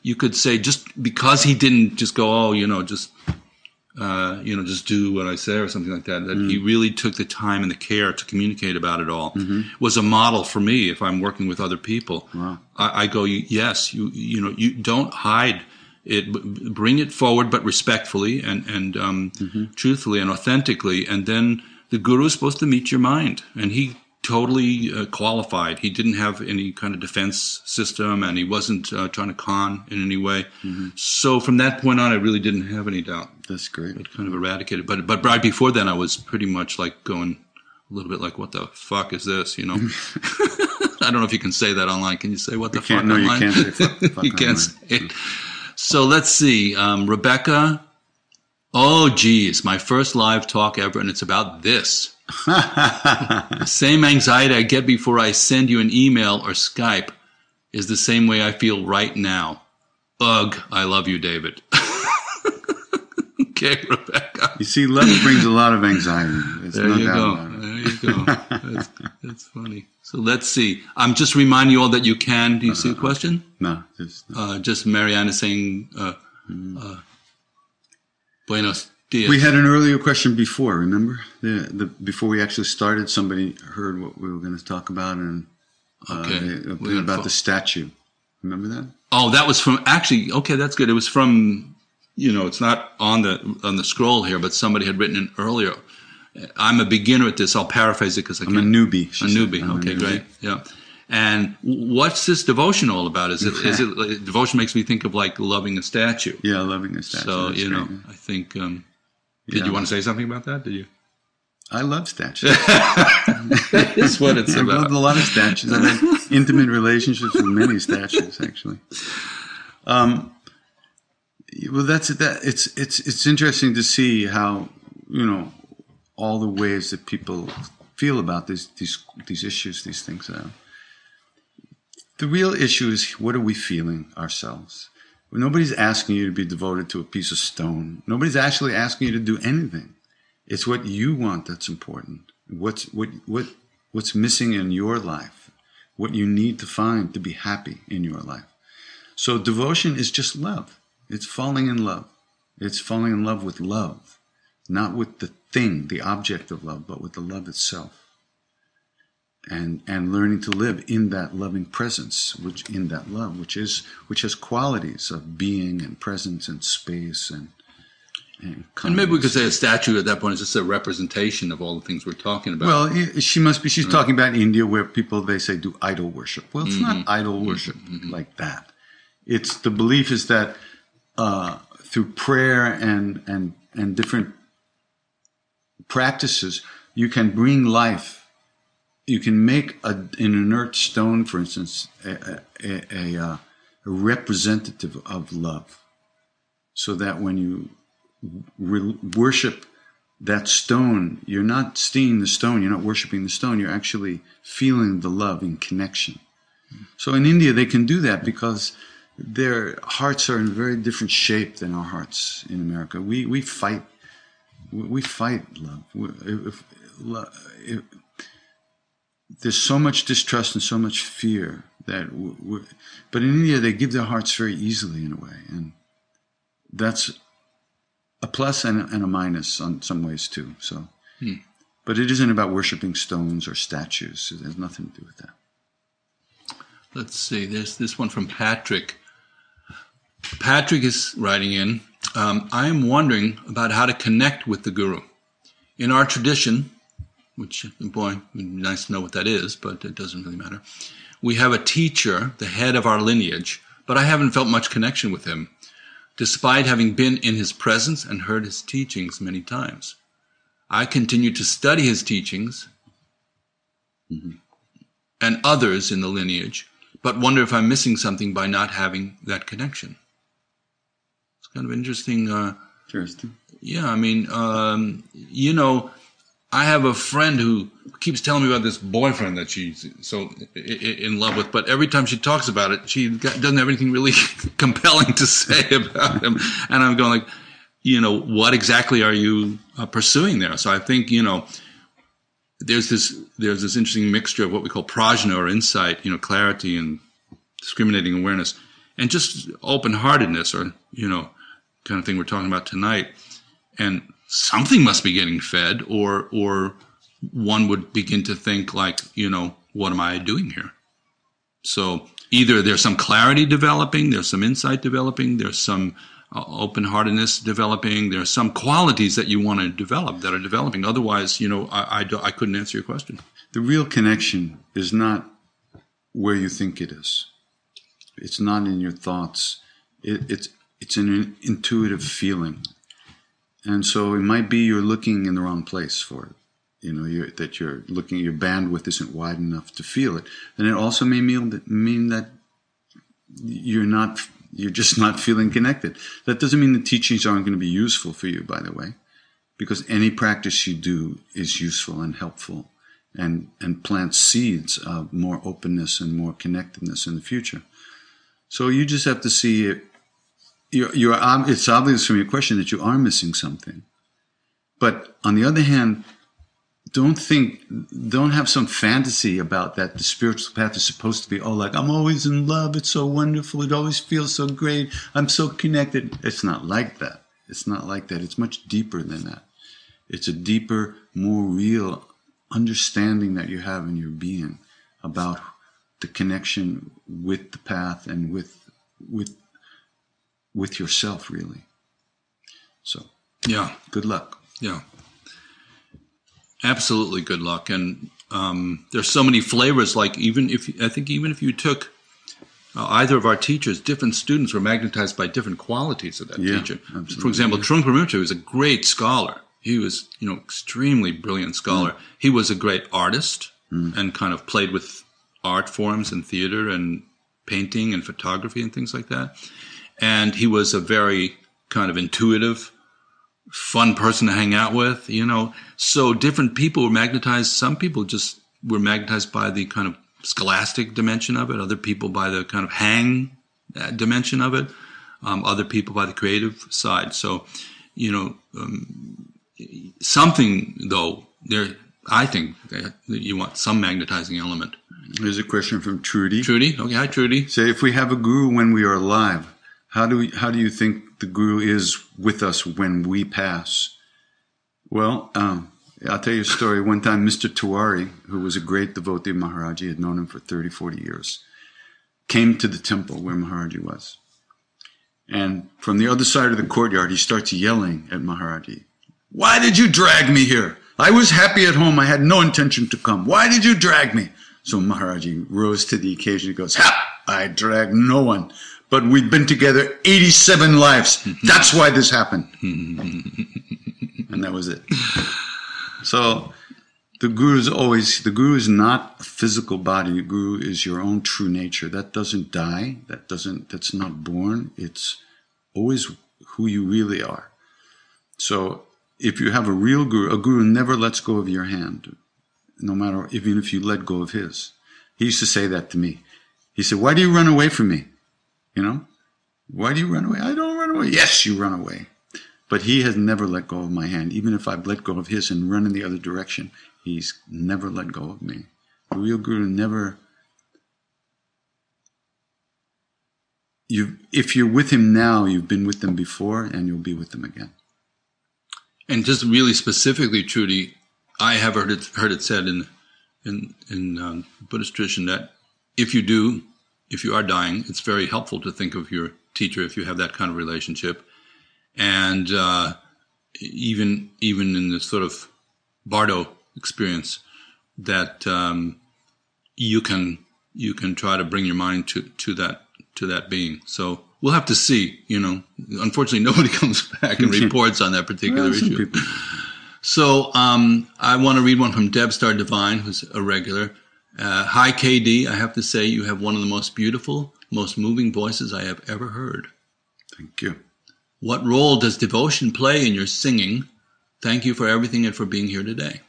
you could say, just because he didn't just go, just do what I say or something like that. That he really took the time and the care to communicate about it all was a model for me. If I'm working with other people, wow. I go, yes, you don't hide it, bring it forward, but respectfully and truthfully and authentically. And then the guru is supposed to meet your mind, and he totally qualified. He didn't have any kind of defense system, and he wasn't trying to con in any way. Mm-hmm. So from that point on, I really didn't have any doubt. That's great. It kind of eradicated. But right before then, I was pretty much going a little bit what the fuck is this, you know? I don't know if you can say that online. Can you say what the fuck online? No, you can't say fuck you online. Can't say it. So let's see. Rebecca. Oh, geez, my first live talk ever, and it's about this. Same anxiety I get before I send you an email or Skype is the same way I feel right now. Ugh, I love you, David. Okay, Rebecca. You see, love brings a lot of anxiety. There you go. That's funny. So let's see. I'm just reminding you all that you can. Do you see the question? No. Just Mariana saying, buenos dias. We had an earlier question before, remember? Before we actually started, somebody heard what we were going to talk about and about the statue. Remember that? Oh, that was from, actually, okay, that's good. It was from... You know, it's not on the scroll here, but somebody had written it earlier. I'm a beginner at this. I'll paraphrase it because I can't. I'm a newbie. Okay, great. Yeah. And what's this devotion all about? Is it devotion makes me think of loving a statue. Yeah, loving a statue. So, that's great. I think, did you want to say something about that? Did you? I love statues. That's what it's about. I love a lot of statues. I've had intimate relationships with many statues, actually. Well, that's it. It's interesting to see how, all the ways that people feel about these issues, these things. The real issue is, what are we feeling ourselves? Well, nobody's asking you to be devoted to a piece of stone. Nobody's actually asking you to do anything. It's what you want that's important. What's missing in your life? What you need to find to be happy in your life. So devotion is just love. It's falling in love. It's falling in love with love, not with the thing, the object of love, but with the love itself. And learning to live in that loving presence, which has qualities of being and presence and space and maybe we could say a statue at that point is just a representation of all the things we're talking about. Well, she's talking about India, where people, they say, do idol worship. Well, it's not idol worship like that. It's the belief is that through prayer and different practices, you can bring life you can make an inert stone, for instance, a representative of love, so that when you worship that stone, you're not seeing the stone, you're not worshiping the stone, you're actually feeling the love in connection. So in India, they can do that because their hearts are in a very different shape than our hearts in America. We fight love. If there's so much distrust and so much fear that, but in India they give their hearts very easily in a way, and that's a plus and a minus on some ways too. So, But it isn't about worshiping stones or statues. So there's nothing to do with that. Let's see. There's this one from Patrick. Patrick is writing in. I am wondering about how to connect with the Guru. In our tradition, which, boy, it would be nice to know what that is, but it doesn't really matter. We have a teacher, the head of our lineage, but I haven't felt much connection with him, despite having been in his presence and heard his teachings many times. I continue to study his teachings and others in the lineage, but wonder if I'm missing something by not having that connection. It's kind of interesting. Interesting. Yeah, I mean, you know, I have a friend who keeps telling me about this boyfriend that she's so in love with, but every time she talks about it, she doesn't have anything really compelling to say about him. And I'm going like, you know, what exactly are you pursuing there? So I think, you know, there's this interesting mixture of what we call prajna or insight, you know, clarity and discriminating awareness, and just open-heartedness or, you know, kind of thing we're talking about tonight. And something must be getting fed, or one would begin to think like, you know, what am I doing here? So either there's some clarity developing, there's some insight developing, there's some open-heartedness developing, there's some qualities that you want to develop that are developing. Otherwise, you know, I couldn't answer your question. The real connection is not where you think it is. It's not in your thoughts. It's an intuitive feeling. And so it might be you're looking in the wrong place for it. You know, you're looking, your bandwidth isn't wide enough to feel it. And it also may mean that you're just not feeling connected. That doesn't mean the teachings aren't going to be useful for you, by the way, because any practice you do is useful and helpful and plants seeds of more openness and more connectedness in the future. So you just have to see it. It's obvious from your question that you are missing something. But on the other hand, don't have some fantasy about that the spiritual path is supposed to be, oh, like, I'm always in love, it's so wonderful, it always feels so great, I'm so connected. It's not like that. It's not like that. It's much deeper than that. It's a deeper, more real understanding that you have in your being about the connection with the path and with yourself, really. So, yeah, good luck. Yeah, absolutely, good luck. And there's so many flavors. Like even if you took either of our teachers, different students were magnetized by different qualities of that teacher. Absolutely. For example, Trungpa Rinpoche was a great scholar. He was, you know, extremely brilliant scholar. He was a great artist and kind of played with art forms and theater and painting and photography and things like that. And he was a very kind of intuitive, fun person to hang out with, you know. So different people were magnetized. Some people just were magnetized by the kind of scholastic dimension of it. Other people by the kind of hang dimension of it. Other people by the creative side. So, you know, something, though, there, I think that you want some magnetizing element. There's a question from Trudy. Trudy? Okay, hi, Trudy. Say, if we have a guru when we are alive, How do you think the Guru is with us when we pass? Well, I'll tell you a story. One time, Mr. Tiwari, who was a great devotee of Maharaj-ji, had known him for 30, 40 years, came to the temple where Maharaj-ji was. And from the other side of the courtyard, he starts yelling at Maharaj-ji. Why did you drag me here? I was happy at home. I had no intention to come. Why did you drag me? So Maharaj-ji rose to the occasion. He goes, I dragged no one. But we've been together 87 lives. That's why this happened. And that was it. So The guru is not a physical body. The guru is your own true nature. That doesn't die. That's not born. It's always who you really are. So if you have a guru never lets go of your hand, no matter, even if you let go of his. He used to say that to me. He said, why do you run away from me? You know, why do you run away? I don't run away. Yes, you run away. But he has never let go of my hand. Even if I've let go of his and run in the other direction, he's never let go of me. The real guru never... If you're with him now, you've been with them before, and you'll be with them again. And just really specifically, Trudy, I have heard it said in Buddhist tradition that if you are dying, it's very helpful to think of your teacher if you have that kind of relationship. And even in this sort of Bardo experience, that you can try to bring your mind to that being. So we'll have to see. You know, unfortunately, nobody comes back and reports on that particular issue. So I want to read one from Deb Star Divine, who's a regular. Hi, KD. I have to say you have one of the most beautiful, most moving voices I have ever heard. Thank you. What role does devotion play in your singing? Thank you for everything and for being here today.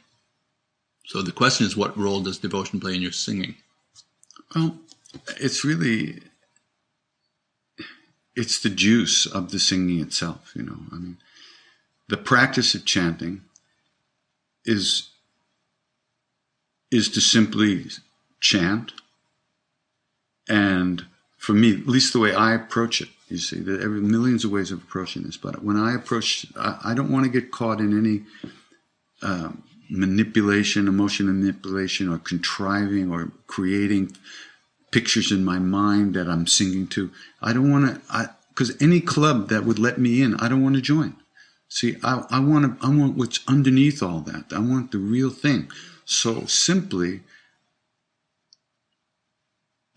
So the question is, what role does devotion play in your singing? Well, it's the juice of the singing itself, you know. I mean, the practice of chanting is to simply chant. And for me, at least the way I approach it, you see, there are millions of ways of approaching this, but when I approach, I don't want to get caught in any manipulation, emotional manipulation, or contriving, or creating pictures in my mind that I'm singing to. I don't want to, because any club that would let me in, I don't want to join. See, I want what's underneath all that. I want the real thing. So simply,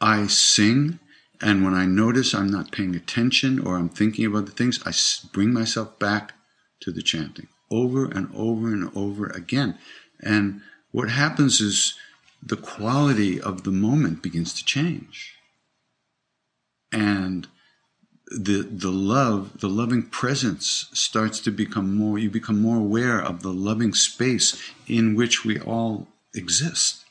I sing. And when I notice I'm not paying attention or I'm thinking about the things, I bring myself back to the chanting over and over and over again. And what happens is the quality of the moment begins to change. And the loving presence starts to you become more aware of the loving space in which we all exist.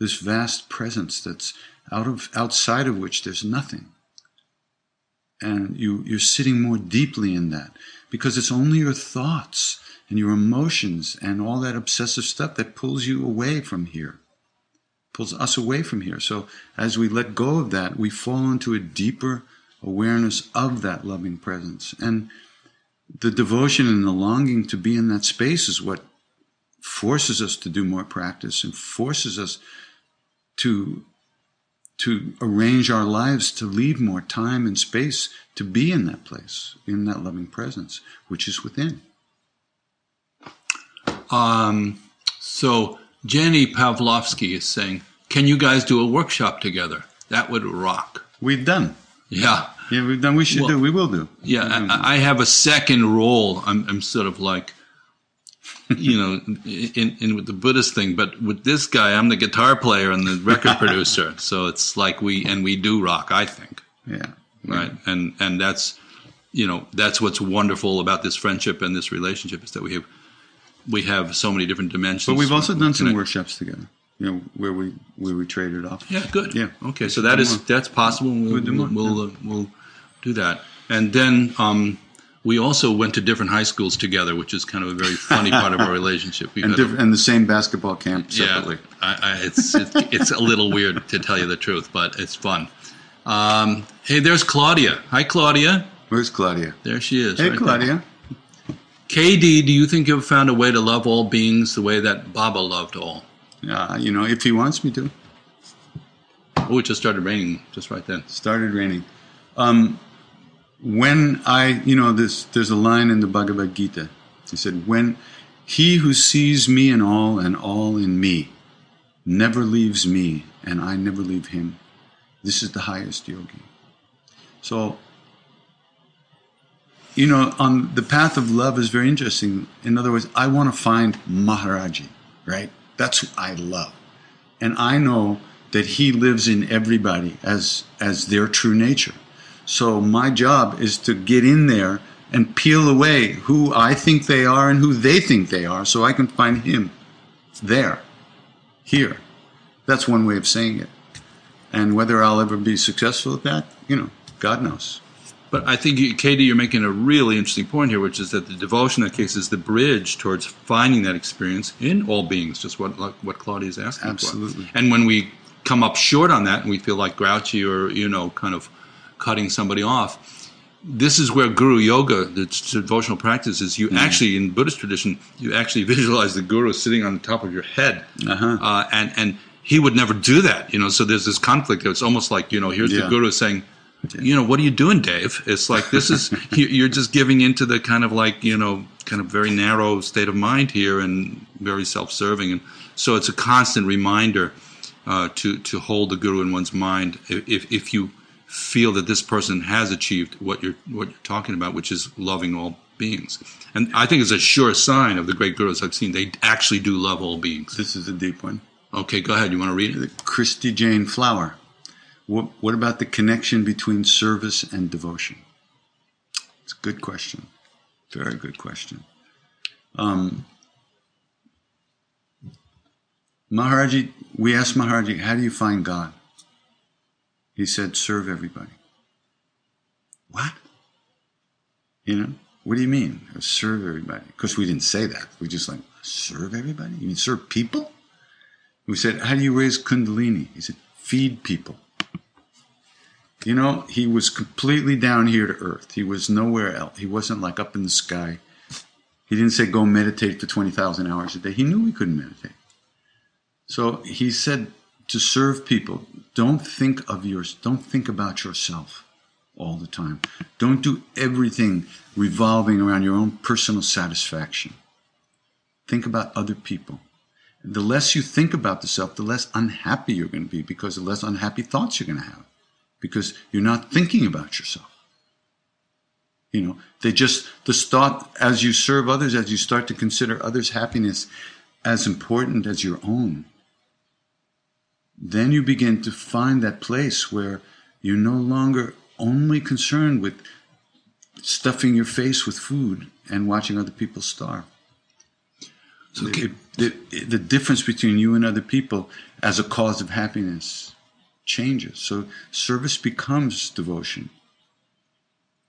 This vast presence that's outside of which there's nothing. And you're sitting more deeply in that, because it's only your thoughts and your emotions and all that obsessive stuff that pulls us away from here. So as we let go of that, we fall into a deeper awareness of that loving presence. And the devotion and the longing to be in that space is what forces us to do more practice and forces us to arrange our lives to leave more time and space to be in that place, in that loving presence, which is within. So Jenny Pavlovsky is saying, can you guys do a workshop together? That would rock. We've done. Yeah. Yeah, we've done. We will do. Yeah, I have a second role. I'm sort of like, you know, in with the Buddhist thing, but with this guy, I'm the guitar player and the record producer. So it's like we do rock, I think. Yeah. Right. Yeah. And that's, you know, that's what's wonderful about this friendship and this relationship, is that we have so many different dimensions. But we've also done some workshops together, you know, where we traded off. Yeah. Good. Yeah. Okay. So that's possible. We'll do that. And then, we also went to different high schools together, which is kind of a very funny part of our relationship. And the same basketball camp separately. Yeah, it's a little weird, to tell you the truth, but it's fun. Hey, there's Claudia. Hi, Claudia. Where's Claudia? There she is. Hey, right, Claudia. There. KD, do you think you've found a way to love all beings the way that Baba loved all? Yeah, you know, if he wants me to. Oh, it just started raining just right then. Started raining. When I, you know, there's a line in the Bhagavad Gita. He said, when he who sees me in all and all in me never leaves me and I never leave him, this is the highest yogi. So, you know, on the path of love is very interesting. In other words, I want to find Maharaj-ji, right? That's who I love. And I know that he lives in everybody as their true nature. So my job is to get in there and peel away who I think they are and who they think they are, so I can find him there, here. That's one way of saying it. And whether I'll ever be successful at that, God knows. But I think, Katie, you're making a really interesting point here, which is that the devotion in that case is the bridge towards finding that experience in all beings, just what Claudia is asking Absolutely. For. And when we come up short on that and we feel like grouchy or, kind of cutting somebody off, this is where guru yoga, the devotional practice, is you actually, in Buddhist tradition, you actually visualize the guru sitting on the top of your head. Uh-huh. And he would never do that, so there's this conflict. It's almost like, here's the guru saying, what are you doing, Dave? It's like this is, you're just giving into the kind of like, kind of very narrow state of mind here and very self-serving. And so it's a constant reminder to hold the guru in one's mind if you feel that this person has achieved what you're talking about, which is loving all beings. And I think it's a sure sign of the great gurus I've seen. They actually do love all beings. This is a deep one. Okay, go ahead. You want to read it? Christy Jane Flower. What about the connection between service and devotion? It's a good question. Very good question. Maharaj-ji, we asked Maharaj-ji, how do you find God? He said, serve everybody. What? What do you mean? Serve everybody. Because we didn't say that. We just like, serve everybody? You mean serve people? We said, how do you raise Kundalini? He said, feed people. He was completely down here to earth. He was nowhere else. He wasn't like up in the sky. He didn't say go meditate for 20,000 hours a day. He knew he couldn't meditate. So he said to serve people, don't think about yourself all the time. Don't do everything revolving around your own personal satisfaction. Think about other people. The less you think about the self, the less unhappy you're going to be, because the less unhappy thoughts you're going to have. Because you're not thinking about yourself. As you serve others, as you start to consider others' happiness as important as your own, then you begin to find that place where you're no longer only concerned with stuffing your face with food and watching other people starve. So the difference between you and other people as a cause of happiness changes. So service becomes devotion.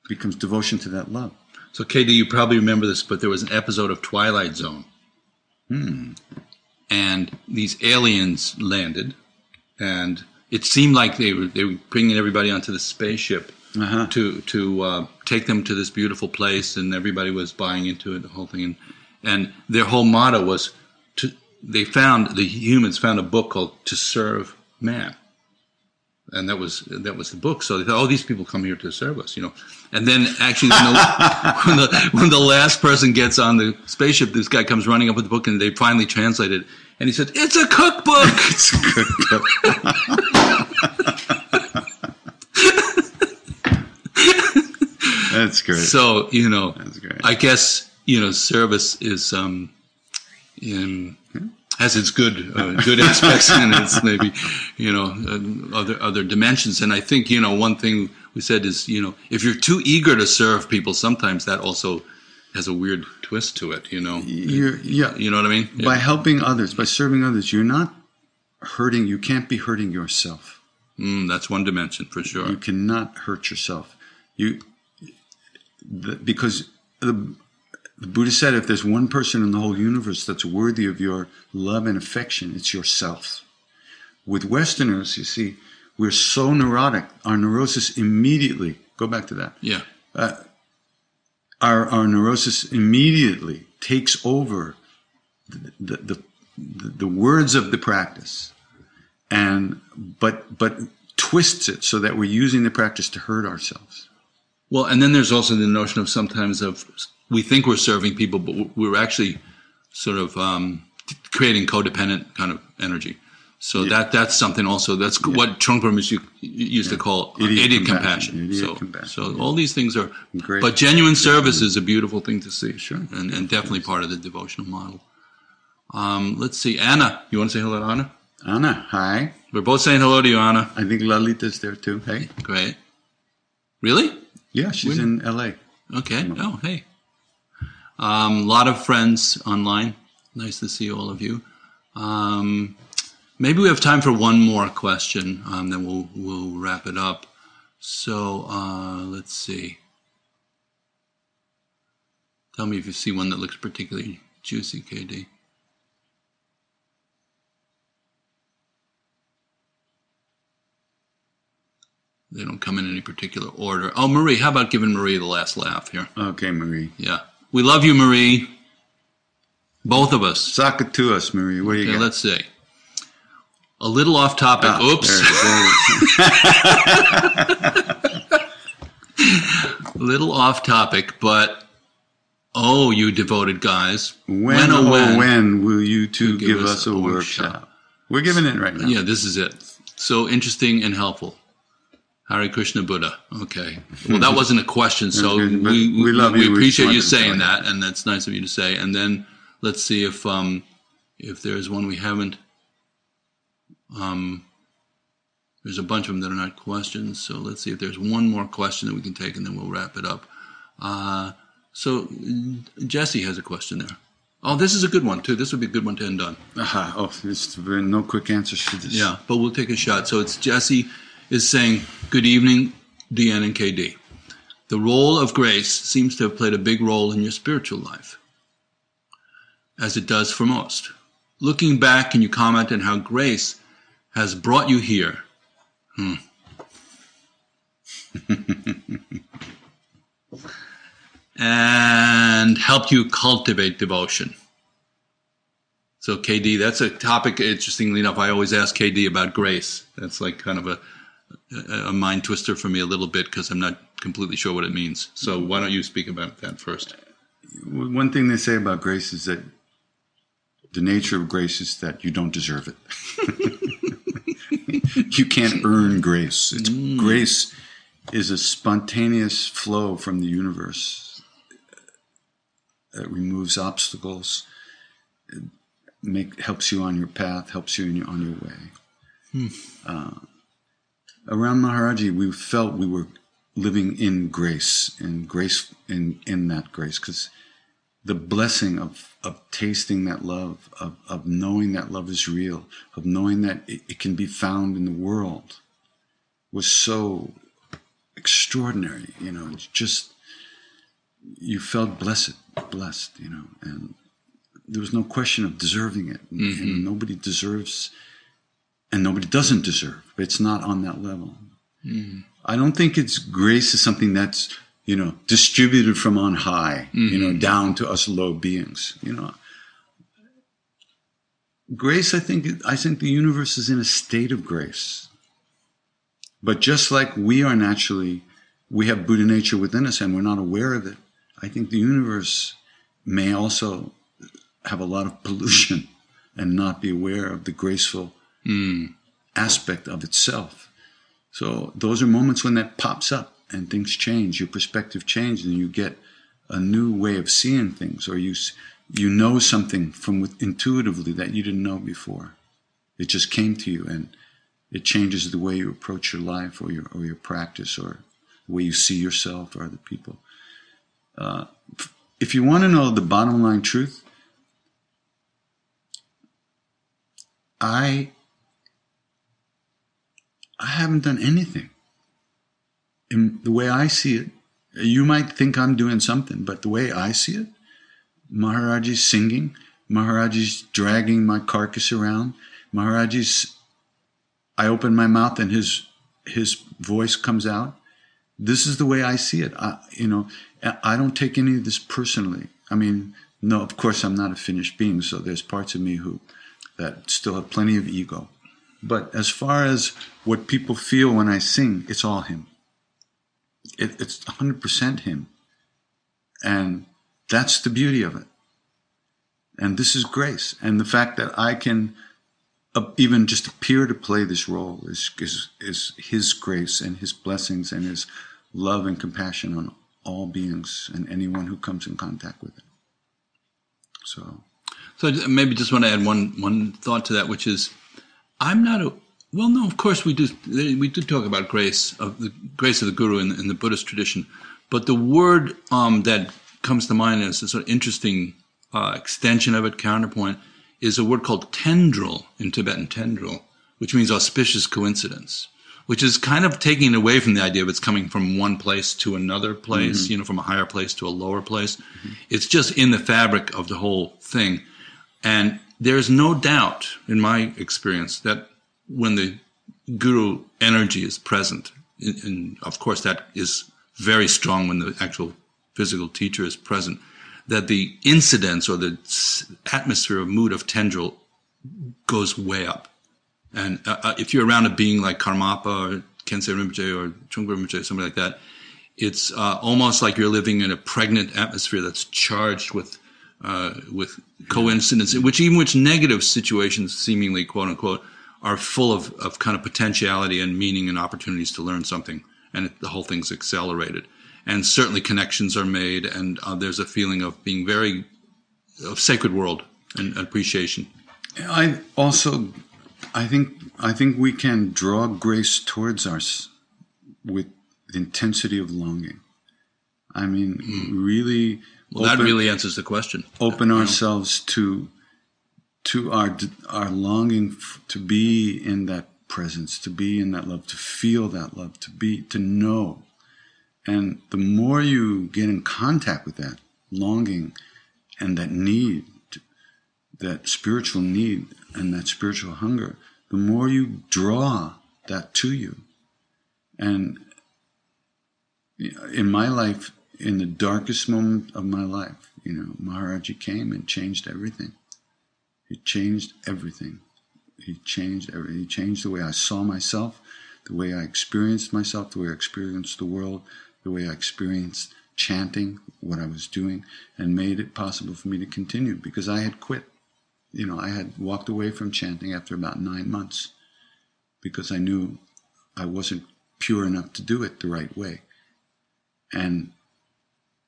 Becomes devotion to that love. So Katie, you probably remember this, but there was an episode of Twilight Zone. And these aliens landed, and it seemed like they were bringing everybody onto the spaceship to take them to this beautiful place, and everybody was buying into it, the whole thing. And their whole motto was, the humans found a book called To Serve Man. And that was the book. So they thought, these people come here to serve us, And then actually, when the last person gets on the spaceship, this guy comes running up with the book, and they finally translate it. And he said, "It's a cookbook." It's a cookbook. That's great. So that's great. I guess service is has its good aspects and its maybe, other dimensions. And I think, one thing we said is, if you're too eager to serve people, sometimes that also has a weird twist to it, You know what I mean? By helping others, by serving others, you're not hurting, you can't be hurting yourself. That's one dimension for sure. You cannot hurt yourself. Because the Buddha said, if there's one person in the whole universe that's worthy of your love and affection, it's yourself. With Westerners, you see, we're so neurotic. Our neurosis immediately, go back to that. Yeah. Our neurosis immediately takes over the words of the practice, but twists it so that we're using the practice to hurt ourselves. Well, and then there's also the notion of sometimes we think we're serving people, but we're actually sort of creating codependent kind of energy. So that's something also. That's what Trungpa Rinpoche used to call idiot compassion. All these things are great. But genuine service is a beautiful thing to see. Sure. And definitely part of the devotional model. Let's see. Anna, you want to say hello to Anna? Anna, hi. We're both saying hello to you, Anna. I think Lalita's there too. Hey. Great. Really? Yeah, she's in LA. Okay. Oh, hey. Lot of friends online. Nice to see all of you. Maybe we have time for one more question, then we'll wrap it up. So let's see. Tell me if you see one that looks particularly juicy, KD. They don't come in any particular order. Oh, Marie, how about giving Marie the last laugh here? Okay, Marie. Yeah. We love you, Marie. Both of us. Sock it to us, Marie. What do you got? Let's see. A little off topic. Oh, oops. A little off topic, but oh, you devoted guys. When will you two give us a workshop? We're giving it right now. Yeah, this is it. So interesting and helpful. Hare Krishna Buddha. Okay. Well, that wasn't a question, so we love you. We appreciate you saying that, and that's nice of you to say. And then let's see if there's one we haven't. There's a bunch of them that are not questions, so let's see if there's one more question that we can take, and then we'll wrap it up. So Jesse has a question there. Oh, this is a good one, too. This would be a good one to end on. Oh, there's no quick answers for this. Yeah, but we'll take a shot. So it's Jesse is saying, good evening, Deanne and KD. The role of grace seems to have played a big role in your spiritual life, as it does for most. Looking back, can you comment on how grace has brought you here? And helped you cultivate devotion. So KD, that's a topic, interestingly enough, I always ask KD about grace. That's like kind of a mind twister for me a little bit because I'm not completely sure what it means. So why don't you speak about that first? One thing they say about grace is that the nature of grace is that you don't deserve it. You can't earn grace. Grace is a spontaneous flow from the universe that removes obstacles, helps you on your path, helps you on your way. Around Maharaj-ji, we felt we were living in grace, in that grace, because the blessing of tasting that love, of knowing that love is real, of knowing that it can be found in the world, was so extraordinary. You know, it's just, you felt blessed, you know, and there was no question of deserving it. And nobody deserves, and nobody doesn't deserve. It's not on that level. I don't think grace is something that's, you know, distributed from on high, you know, down to us low beings, you know. Grace, I think the universe is in a state of grace. But just like we have Buddha nature within us and we're not aware of it, I think the universe may also have a lot of pollution and not be aware of the graceful aspect of itself. So those are moments when that pops up and things change, your perspective changes, and you get a new way of seeing things, or you know something from intuitively that you didn't know before. It just came to you, and it changes the way you approach your life or your practice or the way you see yourself or other people. If you want to know the bottom line truth, I haven't done anything. In the way I see it, you might think I'm doing something, but the way I see it, Maharaj-ji's singing, Maharaj-ji's dragging my carcass around, Maharaj-ji's, I open my mouth and his voice comes out. This is the way I see it. I don't take any of this personally. I mean, no, of course I'm not a finished being, so there's parts of me that still have plenty of ego. But as far as what people feel when I sing, it's all him. It's 100% him. And that's the beauty of it. And this is grace. And the fact that I can even just appear to play this role is his grace and his blessings and his love and compassion on all beings and anyone who comes in contact with it. So... So maybe just want to add one thought to that, which is, I'm not a, well, no, of course we do talk about grace of the guru in the Buddhist tradition, but the word that comes to mind as a sort of interesting extension of it, counterpoint, is a word called tendril in Tibetan, tendril, which means auspicious coincidence, which is kind of taking away from the idea of it's coming from one place to another place, mm-hmm. From a higher place to a lower place. Mm-hmm. It's just in the fabric of the whole thing. And there's no doubt, in my experience, that when the guru energy is present, and of course that is very strong when the actual physical teacher is present, that the incidence or the atmosphere of mood of tendril goes way up. And if you're around a being like Karmapa or Khyentse Rinpoche or Trungpa Rinpoche, somebody like that, it's almost like you're living in a pregnant atmosphere that's charged with coincidence, which negative situations seemingly, quote unquote, are full of kind of potentiality and meaning and opportunities to learn something. And the whole thing's accelerated. And certainly connections are made, and there's a feeling of being very, of sacred world and appreciation. I think we can draw grace towards us with intensity of longing. I mean, really. Well, that really answers the question. Open ourselves to our longing to be in that presence, to be in that love, to feel that love, to know. And the more you get in contact with that longing and that need, that spiritual need and that spiritual hunger, the more you draw that to you. And in my life, in the darkest moment of my life, Maharaj-ji came and changed everything. He changed everything. He changed the way I saw myself, the way I experienced myself, the way I experienced the world, the way I experienced chanting, what I was doing, and made it possible for me to continue, because I had quit. I had walked away from chanting after about 9 months because I knew I wasn't pure enough to do it the right way. And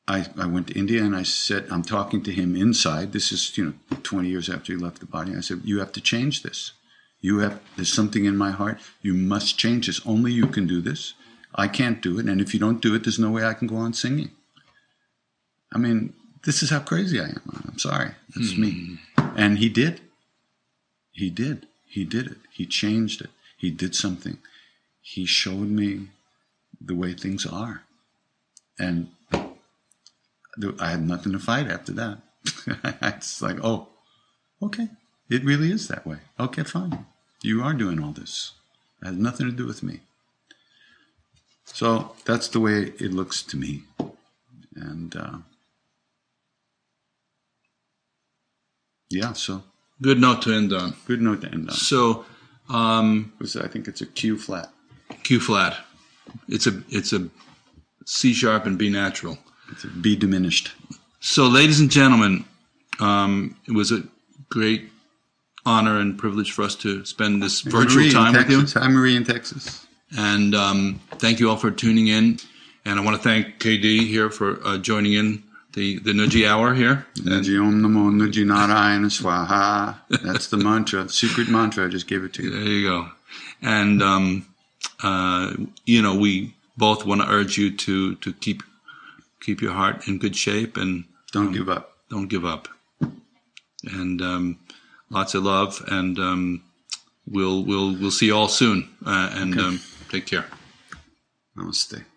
I went to India, and I said, I'm talking to him inside. This is, 20 years after he left the body. And I said, you have to change this. There's something in my heart. You must change this. Only you can do this. I can't do it. And if you don't do it, there's no way I can go on singing. I mean, this is how crazy I am. I'm sorry. That's me. And he did. He did it. He changed it. He did something. He showed me the way things are. And I had nothing to fight after that. It's like, oh, okay. It really is that way. Okay, fine. You are doing all this. It has nothing to do with me. So that's the way it looks to me. And so. Good note to end on. So. I think it's a Q flat. It's a C sharp and B natural. It's a B diminished. So, ladies and gentlemen, it was a great honor and privilege for us to spend this virtual time with you. I'm Marie in Texas. And thank you all for tuning in. And I want to thank KD here for joining in the Nudji Hour here. Nudji Om Namo Nudji Narayana Swaha. That's the mantra, secret mantra. I just gave it to you. There you go. And, we both want to urge you to keep your heart in good shape, and don't give up. Don't give up. And lots of love, and we'll see you all soon. Take care. Namaste.